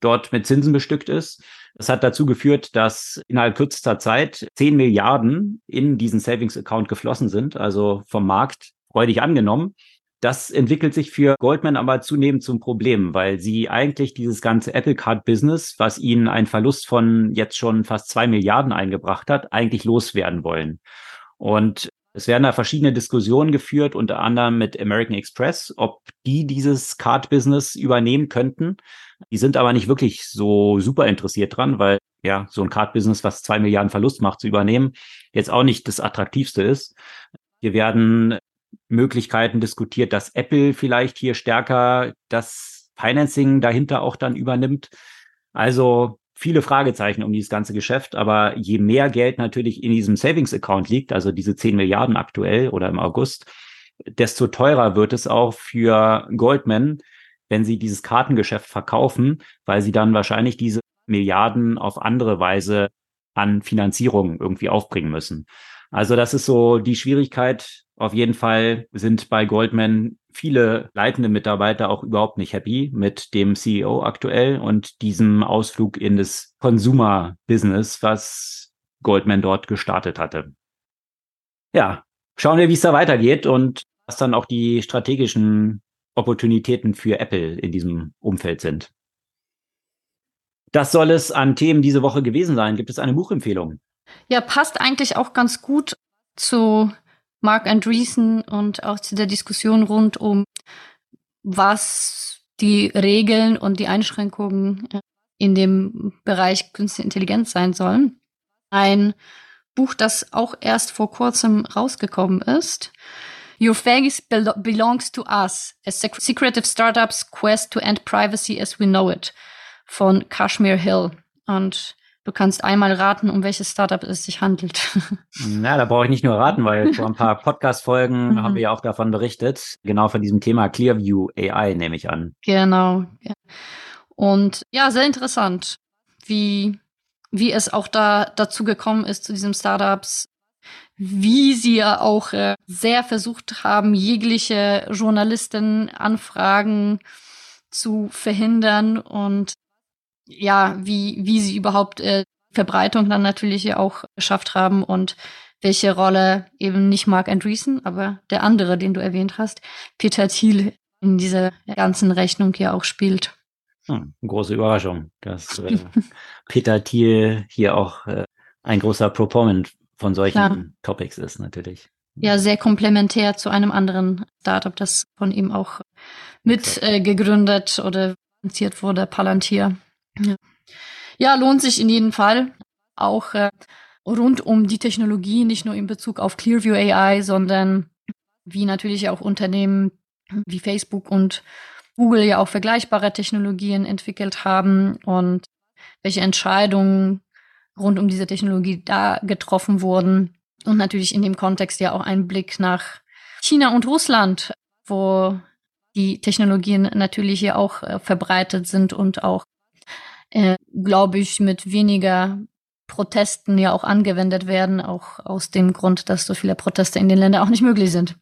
dort mit Zinsen bestückt ist. Das hat dazu geführt, dass innerhalb kürzester Zeit zehn Milliarden in diesen Savings-Account geflossen sind, also vom Markt freudig angenommen. Das entwickelt sich für Goldman aber zunehmend zum Problem, weil sie eigentlich dieses ganze Apple Card-Business, was ihnen einen Verlust von jetzt schon fast zwei Milliarden eingebracht hat, eigentlich loswerden wollen. Und es werden da verschiedene Diskussionen geführt, unter anderem mit American Express, ob die dieses Card-Business übernehmen könnten. Die sind aber nicht wirklich so super interessiert dran, weil ja so ein Card-Business, was zwei Milliarden Verlust macht, zu übernehmen, jetzt auch nicht das Attraktivste ist. Hier werden Möglichkeiten diskutiert, dass Apple vielleicht hier stärker das Financing dahinter auch dann übernimmt. Also viele Fragezeichen um dieses ganze Geschäft, aber je mehr Geld natürlich in diesem Savings-Account liegt, also diese zehn Milliarden aktuell oder im August, desto teurer wird es auch für Goldman, wenn sie dieses Kartengeschäft verkaufen, weil sie dann wahrscheinlich diese Milliarden auf andere Weise an Finanzierung irgendwie aufbringen müssen. Also das ist so die Schwierigkeit. Auf jeden Fall sind bei Goldman viele leitende Mitarbeiter auch überhaupt nicht happy mit dem C E O aktuell und diesem Ausflug in das Consumer-Business, was Goldman dort gestartet hatte. Ja, schauen wir, wie es da weitergeht und was dann auch die strategischen Opportunitäten für Apple in diesem Umfeld sind. Das soll es an Themen diese Woche gewesen sein. Gibt es eine Buchempfehlung? Ja, passt eigentlich auch ganz gut zu Mark Andreessen und auch zu der Diskussion rund um, was die Regeln und die Einschränkungen in dem Bereich Künstliche Intelligenz sein sollen. Ein Buch, das auch erst vor kurzem rausgekommen ist. Your Face Bel- Belongs to Us, a sec- Secretive Startup's Quest to End Privacy as We Know It von Kashmir Hill. Und du kannst einmal raten, um welches Startup es sich handelt. Na, da brauche ich nicht nur raten, weil vor ein paar Podcast-Folgen mhm. haben wir ja auch davon berichtet. Genau von diesem Thema Clearview A I, nehme ich an. Genau. Und ja, sehr interessant, wie, wie es auch da dazu gekommen ist zu diesen Startups, wie sie ja auch äh, sehr versucht haben, jegliche Journalistenanfragen zu verhindern und ja, wie, wie sie überhaupt äh, Verbreitung dann natürlich auch geschafft haben und welche Rolle eben nicht Mark Andreessen, aber der andere, den du erwähnt hast, Peter Thiel in dieser ganzen Rechnung hier auch spielt. Hm, große Überraschung, dass äh, Peter Thiel hier auch äh, ein großer Proponent von solchen Klar. Topics ist natürlich. Ja, sehr komplementär zu einem anderen Startup, das von ihm auch mit äh, gegründet oder finanziert wurde, Palantir. Ja. ja, lohnt sich in jedem Fall, auch äh, rund um die Technologie, nicht nur in Bezug auf Clearview A I, sondern wie natürlich auch Unternehmen wie Facebook und Google ja auch vergleichbare Technologien entwickelt haben und welche Entscheidungen rund um diese Technologie da getroffen wurden Und natürlich in dem Kontext ja auch ein Blick nach China und Russland, wo die Technologien natürlich hier auch äh, verbreitet sind und auch, äh, glaube ich, mit weniger Protesten ja auch angewendet werden, auch aus dem Grund, dass so viele Proteste in den Ländern auch nicht möglich sind.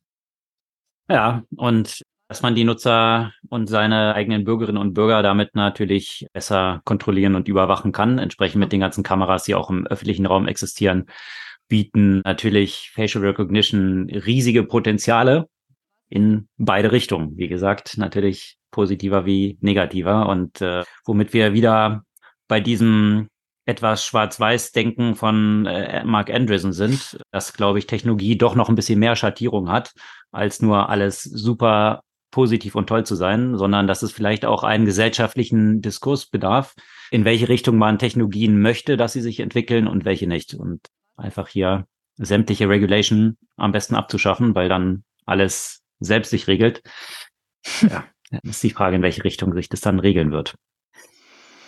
Ja, und dass man die Nutzer und seine eigenen Bürgerinnen und Bürger damit natürlich besser kontrollieren und überwachen kann, entsprechend mit den ganzen Kameras, die auch im öffentlichen Raum existieren, bieten natürlich Facial Recognition riesige Potenziale in beide Richtungen. Wie gesagt, natürlich positiver wie negativer. Und äh, womit wir wieder bei diesem etwas Schwarz-Weiß-Denken von äh, Mark Andreessen sind, dass, glaube ich, Technologie doch noch ein bisschen mehr Schattierung hat, als nur alles super positiv und toll zu sein, sondern dass es vielleicht auch einen gesellschaftlichen Diskurs bedarf, in welche Richtung man Technologien möchte, dass sie sich entwickeln und welche nicht. Und einfach hier sämtliche Regulation am besten abzuschaffen, weil dann alles selbst sich regelt. Ja, ist die Frage, in welche Richtung sich das dann regeln wird.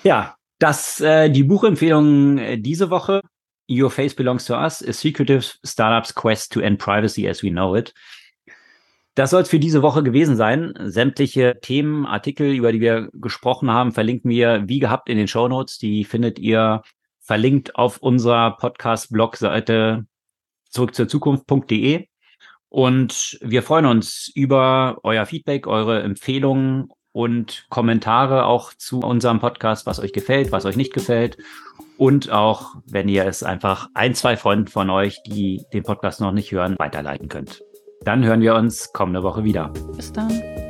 Ja, das äh, die Buchempfehlung äh, diese Woche. Your Face Belongs to Us, A Secretive Startup's Quest to End Privacy as We Know It. Das soll es für diese Woche gewesen sein. Sämtliche Themen, Artikel, über die wir gesprochen haben, verlinken wir wie gehabt in den Shownotes. Die findet ihr verlinkt auf unserer Podcast-Blog-Seite zurück zur Zukunft punkt de. Und wir freuen uns über euer Feedback, eure Empfehlungen und Kommentare auch zu unserem Podcast, was euch gefällt, was euch nicht gefällt. Und auch, wenn ihr es einfach ein, zwei Freunden von euch, die den Podcast noch nicht hören, weiterleiten könnt. Dann hören wir uns kommende Woche wieder. Bis dann.